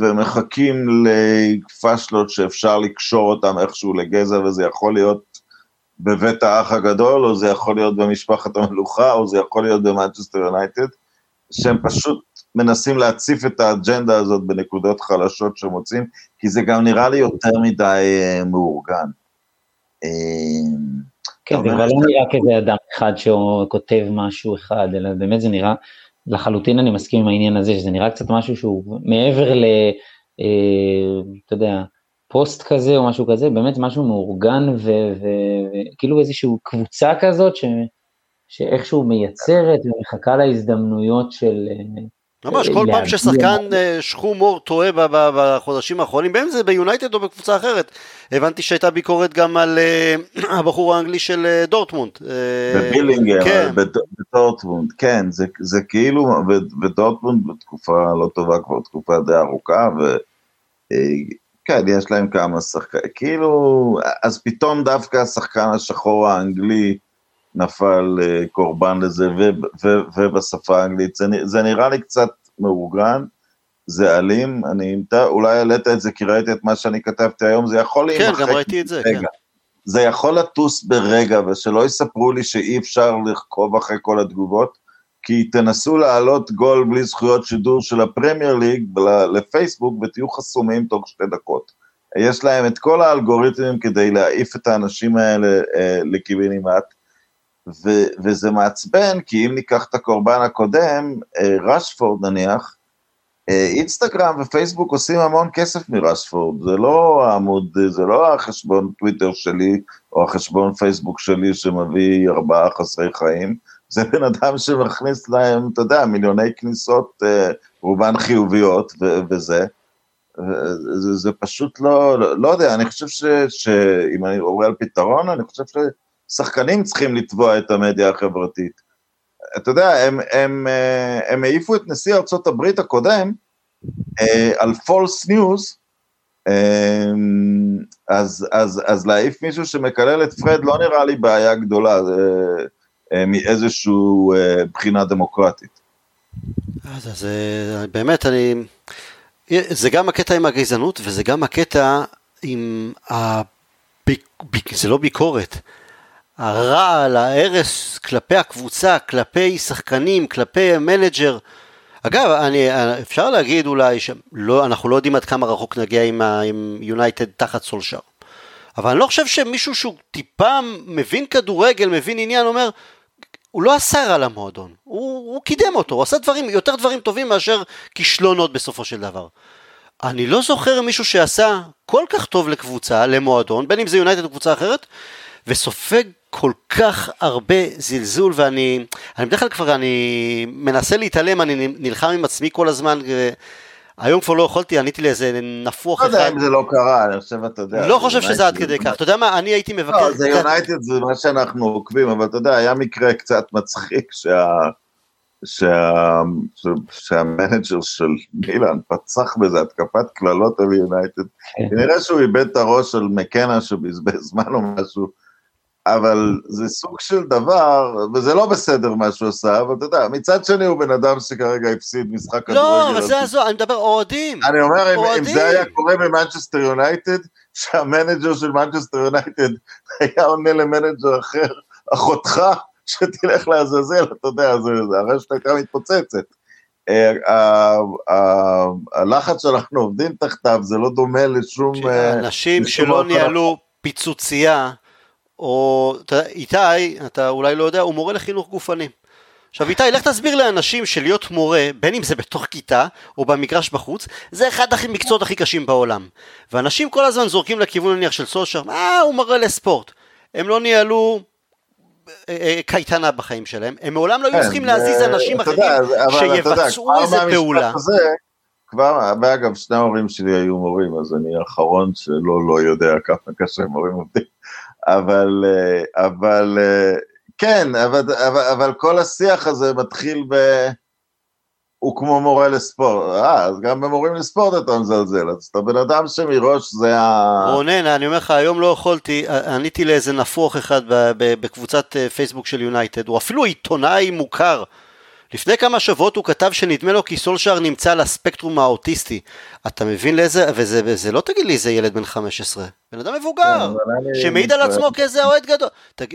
ומחכים לפשלות שאפשר לקשור אותם איכשהו לגזע, וזה יכול להיות בבית האח הגדול, או זה יכול להיות במשפחת המלוכה, או זה יכול להיות במנצ'סטר יונייטד, שהם פשוט מנסים להציף את האג'נדה הזאת בנקודות חלשות שמוצאים, כי זה גם נראה לי יותר מדי מאורגן. כן, זה לא נראה כזה אדם אחד שכותב משהו אחד, אלא באמת זה נראה, לחלוטין אני מסכים עם העניין הזה, שזה נראה קצת משהו שהוא מעבר ל, אתה יודע, פוסט כזה או משהו כזה, באמת משהו מאורגן, וכאילו איזושהי קבוצה כזאת, שאיכשהו מייצרת ומחכה להזדמנויות של ממש, כל פעם ששחקן שחום אור טועה בחודשים האחרונים, בין זה ביונייטד או בקבוצה אחרת, הבנתי שהייתה ביקורת גם על הבחור האנגלי של דורטמונד. בבילינגר, בדורטמונד, כן, זה כאילו, ודורטמונד בתקופה לא טובה, כבר תקופה די ארוכה, וכן, יש להם כמה שחקן, כאילו, אז פתאום דווקא השחקן השחור האנגלי, נפל קורבן לזה, ובשפה האנגלית, זה נראה לי קצת מאורגן, זה אלים, אולי העלית את זה, כי ראיתי את מה שאני כתבתי היום, זה יכול להימחק, כן, גם ראיתי את זה, כן. זה יכול לטוס ברגע, ושלא יספרו לי שאי אפשר לחקוב אחרי כל התגובות, כי תנסו לעלות גול בלי זכויות שידור של הפרמייר ליג, לפייסבוק, ותהיו חסומים תוך 2 דקות. יש להם את כל האלגוריתמים, כדי להעיף את האנשים האלה לכיוון אימת, וזה מעצבן, כי אם ניקח את הקורבן הקודם, רשפורד נניח, אינסטגרם ופייסבוק עושים המון כסף מרשפורד, זה לא העמוד, זה לא החשבון טוויטר שלי, או החשבון פייסבוק שלי שמביא 4 חסרי חיים, זה בן אדם שמכניס להם, אתה יודע, מיליוני כניסות, רובן חיוביות, וזה, זה פשוט לא יודע, אני חושב שאם אני עובר על פתרון, אני חושב שחקנים צריכים לתבוע את המדיה החברתית. אתה יודע, הם העיפו את נשיא ארצות הברית הקודם, על false news, אז להעיף מישהו שמקלל את פרד, לא נראה לי בעיה גדולה, מאיזושהי בחינה דמוקרטית. אז באמת, זה גם הקטע עם הגזענות, וזה גם הקטע עם, זה לא ביקורת, הרע על הערס כלפי הקבוצה, כלפי שחקנים, כלפי מנג'ר. אגב, אפשר להגיד אולי שאנחנו לא יודעים עד כמה רחוק נגיע עם יונייטד תחת סולשר, אבל אני לא חושב שמישהו שהוא טיפה מבין כדורגל, מבין עניין, אומר, הוא לא אסר על המועדון, הוא קידם אותו, הוא עשה יותר דברים טובים מאשר כישלונות בסופו של דבר. אני לא זוכר מישהו שעשה כל כך טוב לקבוצה, למועדון, בין אם זה יונייטד או קבוצה אחרת, וסופג כל כך הרבה זלזול, ואני בדרך כלל כבר, אני מנסה להתעלם, אני נלחם עם עצמי כל הזמן, היום כבר לא יכולתי, עניתי לאיזה נפוח אחד. לא יודע אם זה לא קרה, אני חושב, אתה יודע. לא חושב שזה עד כדי כך, אתה יודע מה, אני הייתי מבקר. לא, זה יונייטד, זה מה שאנחנו עוקבים, אבל אתה יודע, היה מקרה קצת מצחיק, שהמנג'ר של מילאן פצח בזה התקפת כללות על יונייטד, נראה שהוא איבד את הראש של מקנה שבזבז זמן או משהו, אבל זה סוג של דבר, וזה לא בסדר מה שהוא עשה, אבל אתה יודע, מצד שני הוא בן אדם שכרגע הפסיד משחק כדורגל. לא, אבל זה הזו, אני מדבר אוהדים. אני אומר, אם זה היה קורה במנצ'סטר יונייטד, שהמנג'ר של מנצ'סטר יונייטד היה עונה למנג'ר אחר, אחותך, שתלך להזזל, אתה יודע, זה הרי שתקרה מתפוצצת. הלחץ שאנחנו עובדים תחתיו, זה לא דומה לשום... אנשים שלא ניהלו פיצוצייה, או איתי, אתה אולי לא יודע, הוא מורה לחינוך גופני. עכשיו איתי, לך תסביר לאנשים שלהיות מורה, בין אם זה בתוך כיתה, או במגרש בחוץ, זה אחד המקצועות הכי קשים בעולם. ואנשים כל הזמן זורקים לכיוון נניח של סושר, הוא מורה לספורט. הם לא ניהלו קייטנה בחיים שלהם, הם מעולם לא היו צריכים להזיז אנשים אחרים שיבצעו איזה פעולה. כבר, ואגב, שני ההורים שלי היו מורים, אז אני האחרון שלא יודע כמה קשה מורים עובדים, אבל כן, אבל כל השיח הזה מתחיל הוא כמו מורה לספורט, אז גם במורים לספורט אתה מזלזל, אז אתה בן אדם שמראש זה רונן, אני אומר לך, היום לא יכולתי, עניתי לאיזה נפוח אחד בקבוצת פייסבוק של יונייטד, הוא אפילו עיתונאי מוכר, לפני כמה שבועות הוא כתב שנדמה לו כי סולשר נמצא על הספקטרום האוטיסטי, אתה מבין לאיזה, וזה לא תגיד לי, זה ילד בן 15, בן אדם מבוגר, שמעיד על עצמו כאיזה אוהד גדול,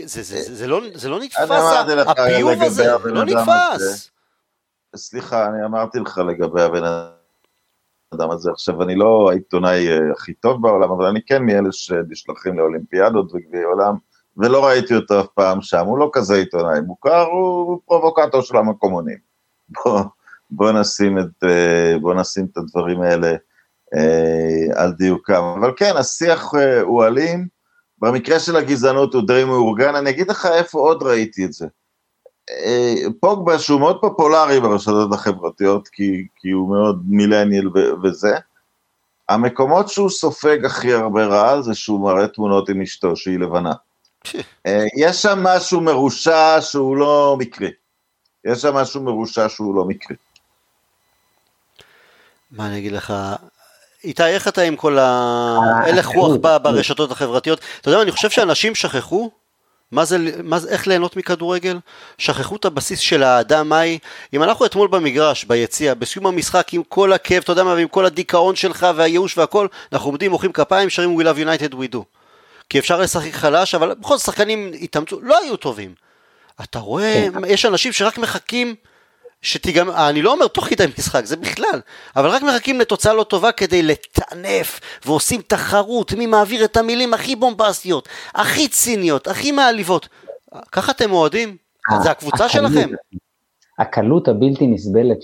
זה לא נתפס, הפיוב הזה לא נתפס. סליחה, אני אמרתי לך לגבי הבן אדם הזה, עכשיו אני לא העיתונאי הכי טוב בעולם, אבל אני כן מאלה שנשלחים לאולימפיאדות וגביעי עולם, ולא ראיתי אותו אף פעם שם, הוא לא כזה עיתונאי מוכר, הוא פרובוקטור של המקומונים. בוא נשים את הדברים האלה על דיוקם, אבל כן, השיח הוא אלים, במקרה של הגזענות הוא די מאורגן, אני אגיד לך איפה עוד ראיתי את זה, פוגבה שהוא מאוד פופולרי ברשתות החברתיות, כי הוא מאוד מילניאל וזה, המקומות שהוא סופג הכי הרבה רע, זה שהוא מראה תמונות עם אשתו, שהיא לבנה. יש שם משהו מרושע שהוא לא מקרי. מה אני אגיד לך? איתי, איך אתה עם כל הלך רוח ברשתות החברתיות? אתה יודע, אני חושב שאנשים שכחו, איך ליהנות מכדורגל? שכחו את הבסיס של האדם, מהי? אם אנחנו אתמול במגרש, ביציע, בסיום המשחק, עם כל הכאב, אתה יודע מה, ועם כל הדיכאון שלך, והייאוש והכל, אנחנו עומדים, מוחאים כפיים, שרים We Love United We Do. כי אפשר לשחק חלש, אבל בכל זאת שחקנים התאמצו, לא היו טובים. אתה רואה, יש אנשים שרק מחכים, אני לא אומר תוך כדי משחק, זה בכלל, אבל רק מחכים לתוצאה לא טובה כדי לטענף, ועושים תחרות, מי מעביר את המילים הכי בומבסטיות, הכי ציניות, הכי מעליבות. ככה אתם מועדים? זה הקבוצה שלכם. הקלות הבלתי נסבלת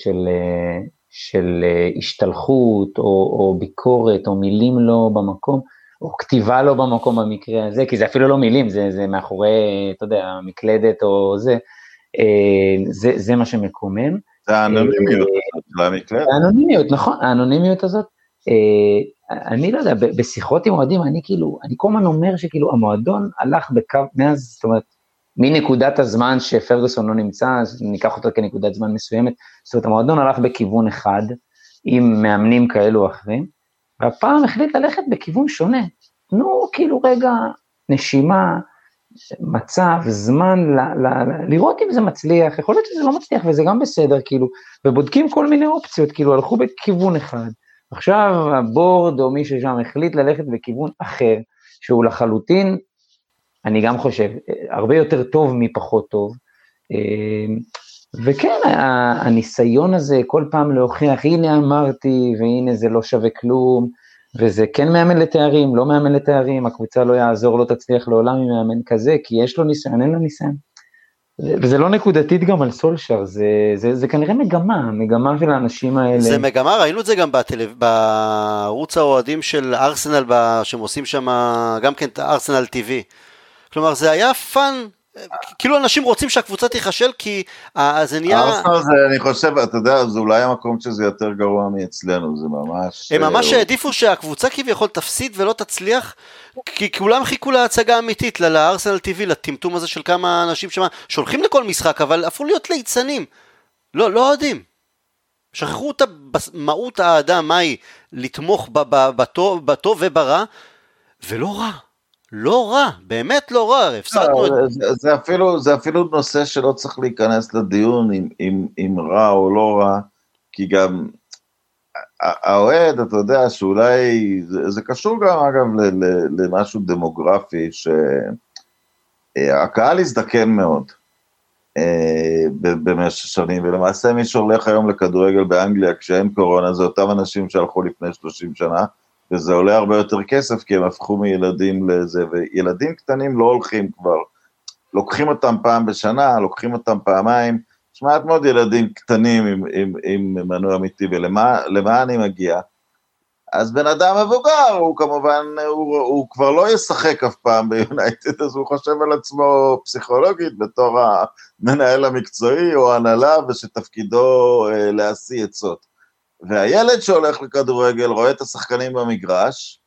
של השתלחות, או ביקורת, או מילים לא במקום, או כתיבה לא במקום במקרה הזה, כי זה אפילו לא מילים, זה מאחורי, אתה יודע, מקלדת או זה, זה מה שמקומם. זה האנונימיות הזאת, לא המקלדת. האנונימיות, נכון, האנונימיות הזאת, אני לא יודע, בשיחות עם אוהדים, אני כל הזמן אומר שכאילו, המועדון הלך בקו, מאז, זאת אומרת, מנקודת הזמן שפרגוסון לא נמצא, ניקח אותו כנקודת זמן מסוימת, זאת אומרת, המועדון הלך בכיוון אחד, עם מאמנים כאלו או אחרים, והפעם החליט ללכת בכיוון שונה, תנו כאילו רגע נשימה, מצב, זמן, לראות אם זה מצליח, יכול להיות שזה לא מצליח וזה גם בסדר, כאילו, ובודקים כל מיני אופציות, כאילו הלכו בכיוון אחד, עכשיו הבורד או מישהו שם החליט ללכת בכיוון אחר, שהוא לחלוטין, אני גם חושב, הרבה יותר טוב מפחות טוב, וכן, הניסיון הזה כל פעם להוכיח, הנה אמרתי, והנה זה לא שווה כלום, וזה כן מאמן לתארים, לא מאמן לתארים, הקבוצה לא יעזור, לא תצליח לעולם עם מאמן כזה, כי יש לו ניסיון, אין לו ניסיון. וזה לא נקודתית גם על סולשר, זה כנראה מגמה של האנשים האלה. זה מגמה, ראינו את זה גם בערוץ האוהדים של ארסנל, שהם עושים שם גם כן ארסנל TV. כלומר, זה היה פאן, כאילו אנשים רוצים שהקבוצה תיחשל, כי זה נהיה... ארסנל זה, אני חושב, אתה יודע, זה אולי המקום שזה יותר גרוע מאצלנו, זה ממש... הם ממש העדיפו שהקבוצה כביכול תפסיד ולא תצליח, כי כולם חיכו להצגה אמיתית, לארסנל TV, לטמטום הזה של כמה אנשים שמה, שולחים לכל משחק, אבל אפילו להיות ליצנים, לא יודעים. שכחו את מהות האדם, מהי, לתמוך בטוב וברע, ולא רע. לא רע, באמת לא רע, הפסדנו את... זה אפילו נושא שלא צריך להיכנס לדיון אם רע או לא רע, כי גם האוהד, אתה יודע, שאולי, זה קשור גם אגב למשהו דמוגרפי, שהקהל הזדקן מאוד במשך שנים, ולמעשה מי שהולך היום לכדורגל באנגליה כשאין קורונה, זה אותם אנשים שהלכו לפני 30 שנה, וזה עולה הרבה יותר כסף, כי הם הפכו מילדים לזה, וילדים קטנים לא הולכים כבר, לוקחים אותם פעם בשנה, לוקחים אותם פעמיים, שמעת מאוד ילדים קטנים עם מנוע אמיתי, ולמה אני מגיע? אז בן אדם מבוגר, הוא כמובן, הוא כבר לא ישחק אף פעם ביונייטד, אז הוא חושב על עצמו פסיכולוגית, בתור המנהל המקצועי, או הנהלה, ושתפקידו להשיא עצות. והילד שהולך לכדורגל רואה את השחקנים במגרש,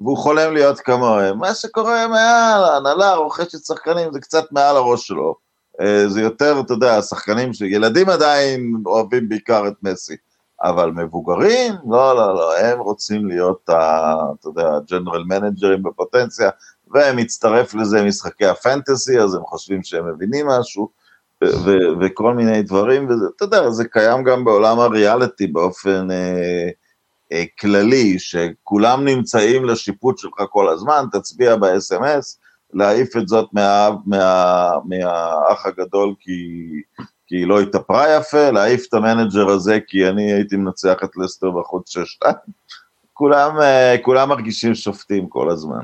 והוא חולם להיות כמוהם. מה שקורה מעל, הנהלה רוכשת שחקנים, זה קצת מעל הראש שלו. זה יותר, אתה יודע, השחקנים שילדים עדיין אוהבים בעיקר את מסי, אבל מבוגרים, לא, הם רוצים להיות, אתה יודע, ג'נרל מנג'רים בפוטנציה, והם מצטרף לזה משחקי הפנטסי, אז הם חושבים שהם מבינים משהו, וכל מיני דברים, וזה, אתה יודע, זה קיים גם בעולם הריאליטי באופן כללי, שכולם נמצאים לשיפוט שלך כל הזמן, תצביע ב-SMS, להעיף את זאת מהאח הגדול כי לא התאפרה יפה, להעיף את המנג'ר הזה כי אני הייתי מנצח את לסטר בחוץ 6-2, כולם מרגישים שופטים כל הזמן.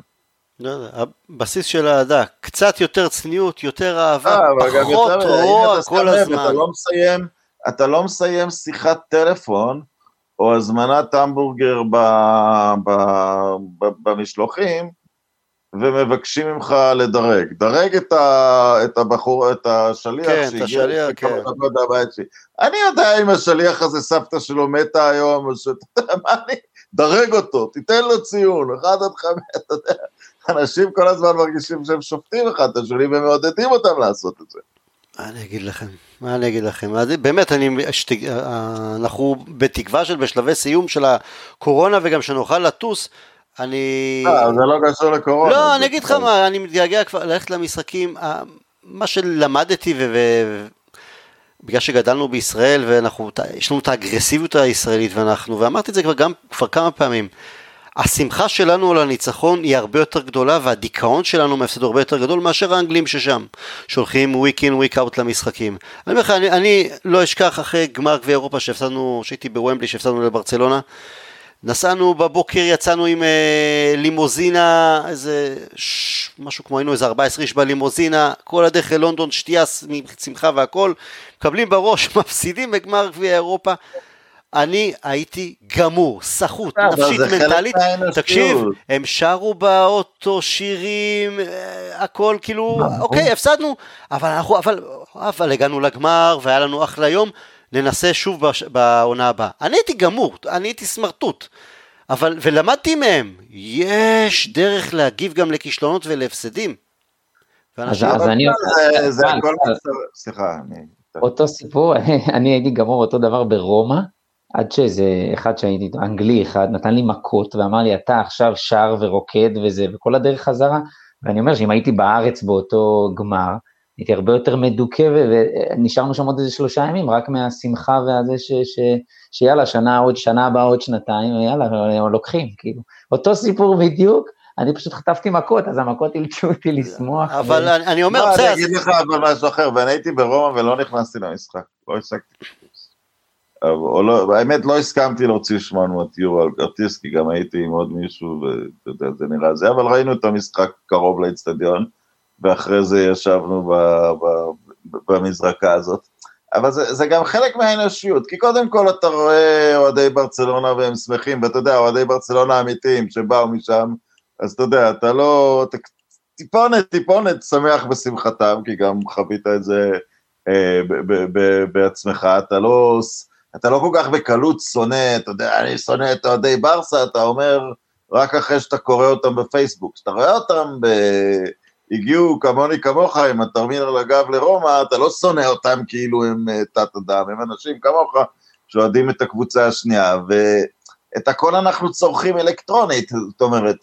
הבסיס של העדה, קצת יותר צניעות, יותר אהבה, פחות רוע כל הזמן. אתה לא מסיים שיחת טלפון או הזמנת המבורגר במשלוחים ומבקשים ממך לדרג. דרג את הבחור, את השליח שהגיע לדודה הבית שלי. אני יודע אם השליח הזה סבתא שלו מתה היום, דרג אותו, תיתן לו ציון, 1-5, אתה יודע. אנשים כל הזמן מרגישים שהם שופטים אחד את השני, והם מעודדים אותם לעשות את זה. מה אני אגיד לכם? באמת, אנחנו בתקווה של בשלבי סיום של הקורונה, וגם שנוכל לטוס, זה לא קשור לקורונה. לא, אני אגיד לך מה, אני מתגעגע כבר ללכת למשחקים, מה שלמדתי, בגלל שגדלנו בישראל, ויש לנו את האגרסיביות הישראלית, ואמרתי את זה כבר כמה פעמים, השמחה שלנו על הניצחון היא הרבה יותר גדולה, והדיכאון שלנו מהפסד הרבה יותר גדול, מאשר האנגלים ששם, שולחים וויק אין וויק אאוט למשחקים. אני לא אשכח אחרי גמר גביע אירופה, שהייתי בוומבלי, שהפסדנו לברצלונה, נסענו בבוקר, יצאנו עם לימוזינה, משהו כמו היינו, איזה 14 איש בלימוזינה, כל הדרך ללונדון, שתייה שמחה והכל, מקבלים בראש, מפסידים בגמר גביע אירופה, אני הייתי גמור, סחוט, נפשית, מנטלית, תקשיב, הם שרו באוטו, שירים, הכל כאילו, אוקיי, הפסדנו, אבל הגענו לגמר, והיה לנו אחלה יום, ננסה שוב בעונה הבאה. אני הייתי גמור, אני הייתי סמרטוט, ולמדתי מהם, יש דרך להגיב גם לכישלונות ולהפסדים. זה הכל, סליחה, אותו סיפור, אני הייתי גמור, אותו דבר ברומא, עד שזה אחד שהייתי, אנגלי אחד, נתן לי מכות ואמר לי, אתה עכשיו שר ורוקד וזה, וכל הדרך חזרה, ואני אומר שאם הייתי בארץ באותו גמר, הייתי הרבה יותר מדוכא, ונשארנו שם עוד איזה 3 ימים, רק מהשמחה והזה שיאללה, שנה עוד, שנה הבאה עוד 2 שנתיים, ויאללה, לוקחים, כאילו. אותו סיפור בדיוק, אני פשוט חטפתי מכות, אז המכות הלצו אותי לשמוח. אבל אני אומר, אני אגיד לך אבל משהו אחר, ואני הייתי ברומא ולא נכנסתי למשחק, לא הפסקתי. האמת לא הסכמתי להוציא 800 יורו על כרטיס, כי גם הייתי עם עוד מישהו, זה נראה זה, אבל ראינו את המשחק קרוב לאצטדיון, ואחרי זה ישבנו במזרקה הזאת, אבל זה גם חלק מהאנושיות, כי קודם כל אתה רואה אוהדי ברצלונה והם שמחים, ואתה יודע, אוהדי ברצלונה האמיתיים שבאו משם, אז אתה יודע, אתה לא, טיפונת שמח בשמחתם, כי גם חווית את זה בעצמך, אתה לא כל כך בקלות שונא, אתה יודע, אני שונא את אוהדי ברסה, אתה אומר, רק אחרי שאתה קורא אותם בפייסבוק, שאתה רואה אותם הגיעו כמוני כמוך, אם אתה מרמין על הגב לרומא, אתה לא שונא אותם כאילו הם תת אדם, הם אנשים כמוך שאוהדים את הקבוצה השנייה, ואת הכל אנחנו צורכים אלקטרונית, זאת אומרת,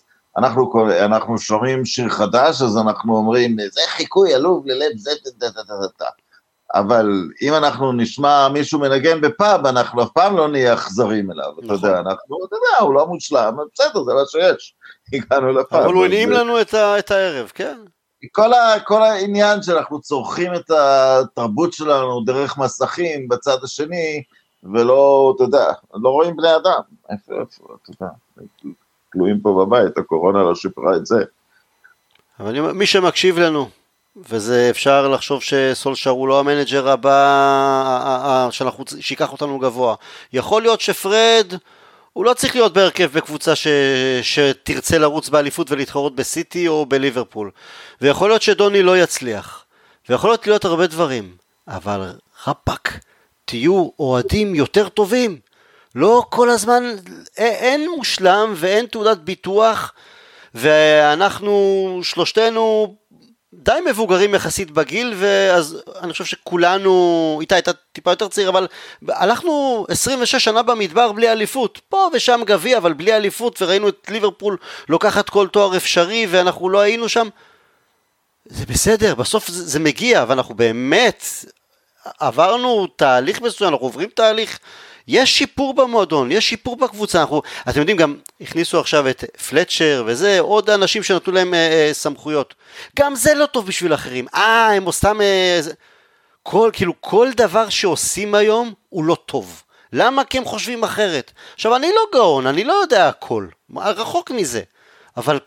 אנחנו שומעים שיר חדש, אז אנחנו אומרים, זה חיקוי עלוב ללב, זה תתתתתתת, אבל אם אנחנו נשמע מישהו מנגן בפאב, אנחנו אף פעם לא נהיה אכזרים אליו, אתה יודע, הוא לא מושלם, בסדר, זה מה שיש, הגענו לפאב. אבל הוא עניים לנו את הערב, כן? כל העניין שאנחנו צורכים את התרבות שלנו דרך מסכים בצד השני, ולא, אתה יודע, לא רואים בני אדם, אתה יודע, תלויים פה בבית, הקורונה לא שיפרה את זה. אבל מי שמקשיב לנו, וזה אפשר לחשוב שסולשר הוא לא המנג'ר הבא שיקח אותנו גבוה, יכול להיות שפרד הוא לא צריך להיות בהרכב בקבוצה שתרצה לרוץ באליפות ולהתחרות בסיטי או בליברפול, ויכול להיות שדוני לא יצליח, ויכול להיות הרבה דברים, אבל רפק, תהיו אוהדים יותר טובים, לא כל הזמן, אין מושלם ואין תעודת ביטוח, ואנחנו שלושתנו די מבוגרים יחסית בגיל, ואז אני חושב שכולנו, איתה הייתה טיפה יותר צעיר, אבל הלכנו 26 שנה במדבר בלי אליפות, פה ושם גביע, אבל בלי אליפות, וראינו את ליברפול לוקחת כל תואר אפשרי, ואנחנו לא היינו שם, זה בסדר, בסוף זה מגיע, ואנחנו באמת עברנו תהליך מסוים, אנחנו עוברים תהליך, יש שיפור במועדון, יש שיפור בקבוצה, אתם יודעים גם, הכניסו עכשיו את פלצ'ר וזה, עוד אנשים שנתנו להם סמכויות, גם זה לא טוב בשביל אחרים, הם עושים, כל דבר שעושים היום הוא לא טוב, למה? כי הם חושבים אחרת, עכשיו אני לא גאון, אני לא יודע הכל, רחוק מזה, אבל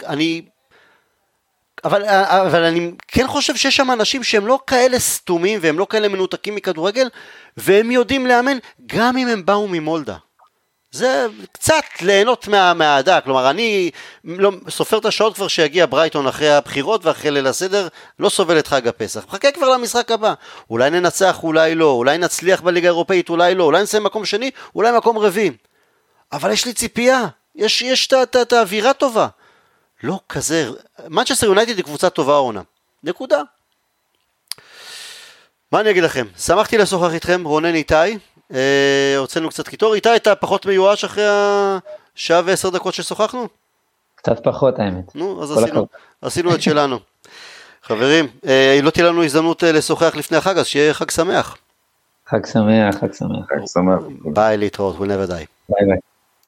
אני כן חושב שיש שם אנשים שהם לא כאלה סתומים, והם לא כאלה מנותקים מכדורגל, והם יודעים לאמן, גם אם הם באו ממולדה. זה קצת ליהנות מהעדה, כלומר, אני לא, סופר את השעות כבר שיגיע ברייטון אחרי הבחירות, ואחרי ליל הסדר, לא סובל את חג הפסח. מחכה כבר למשחק הבא, אולי ננצח, אולי לא, אולי נצליח בליגה האירופאית, אולי לא, אולי נסיים מקום שני, אולי מקום רביעי. אבל יש לי ציפייה, יש את האווירה טובה. לא כזה, מנצ'סטר יונייטד היא קבוצה טובה עונה, נקודה. מה אני אגיד לכם, שמחתי לשוחח איתכם, רונן איתי, הוצאנו קצת קיטור, איתי הייתה פחות מיואש אחרי השעה ועשר דקות ששוחחנו? קצת פחות האמת. נו, אז עשינו את שלנו. חברים, לא תהיה לנו הזדמנות לשוחח לפני החג, אז שיהיה חג שמח. חג שמח. ביי להתראות, we'll never die. ביי ביי.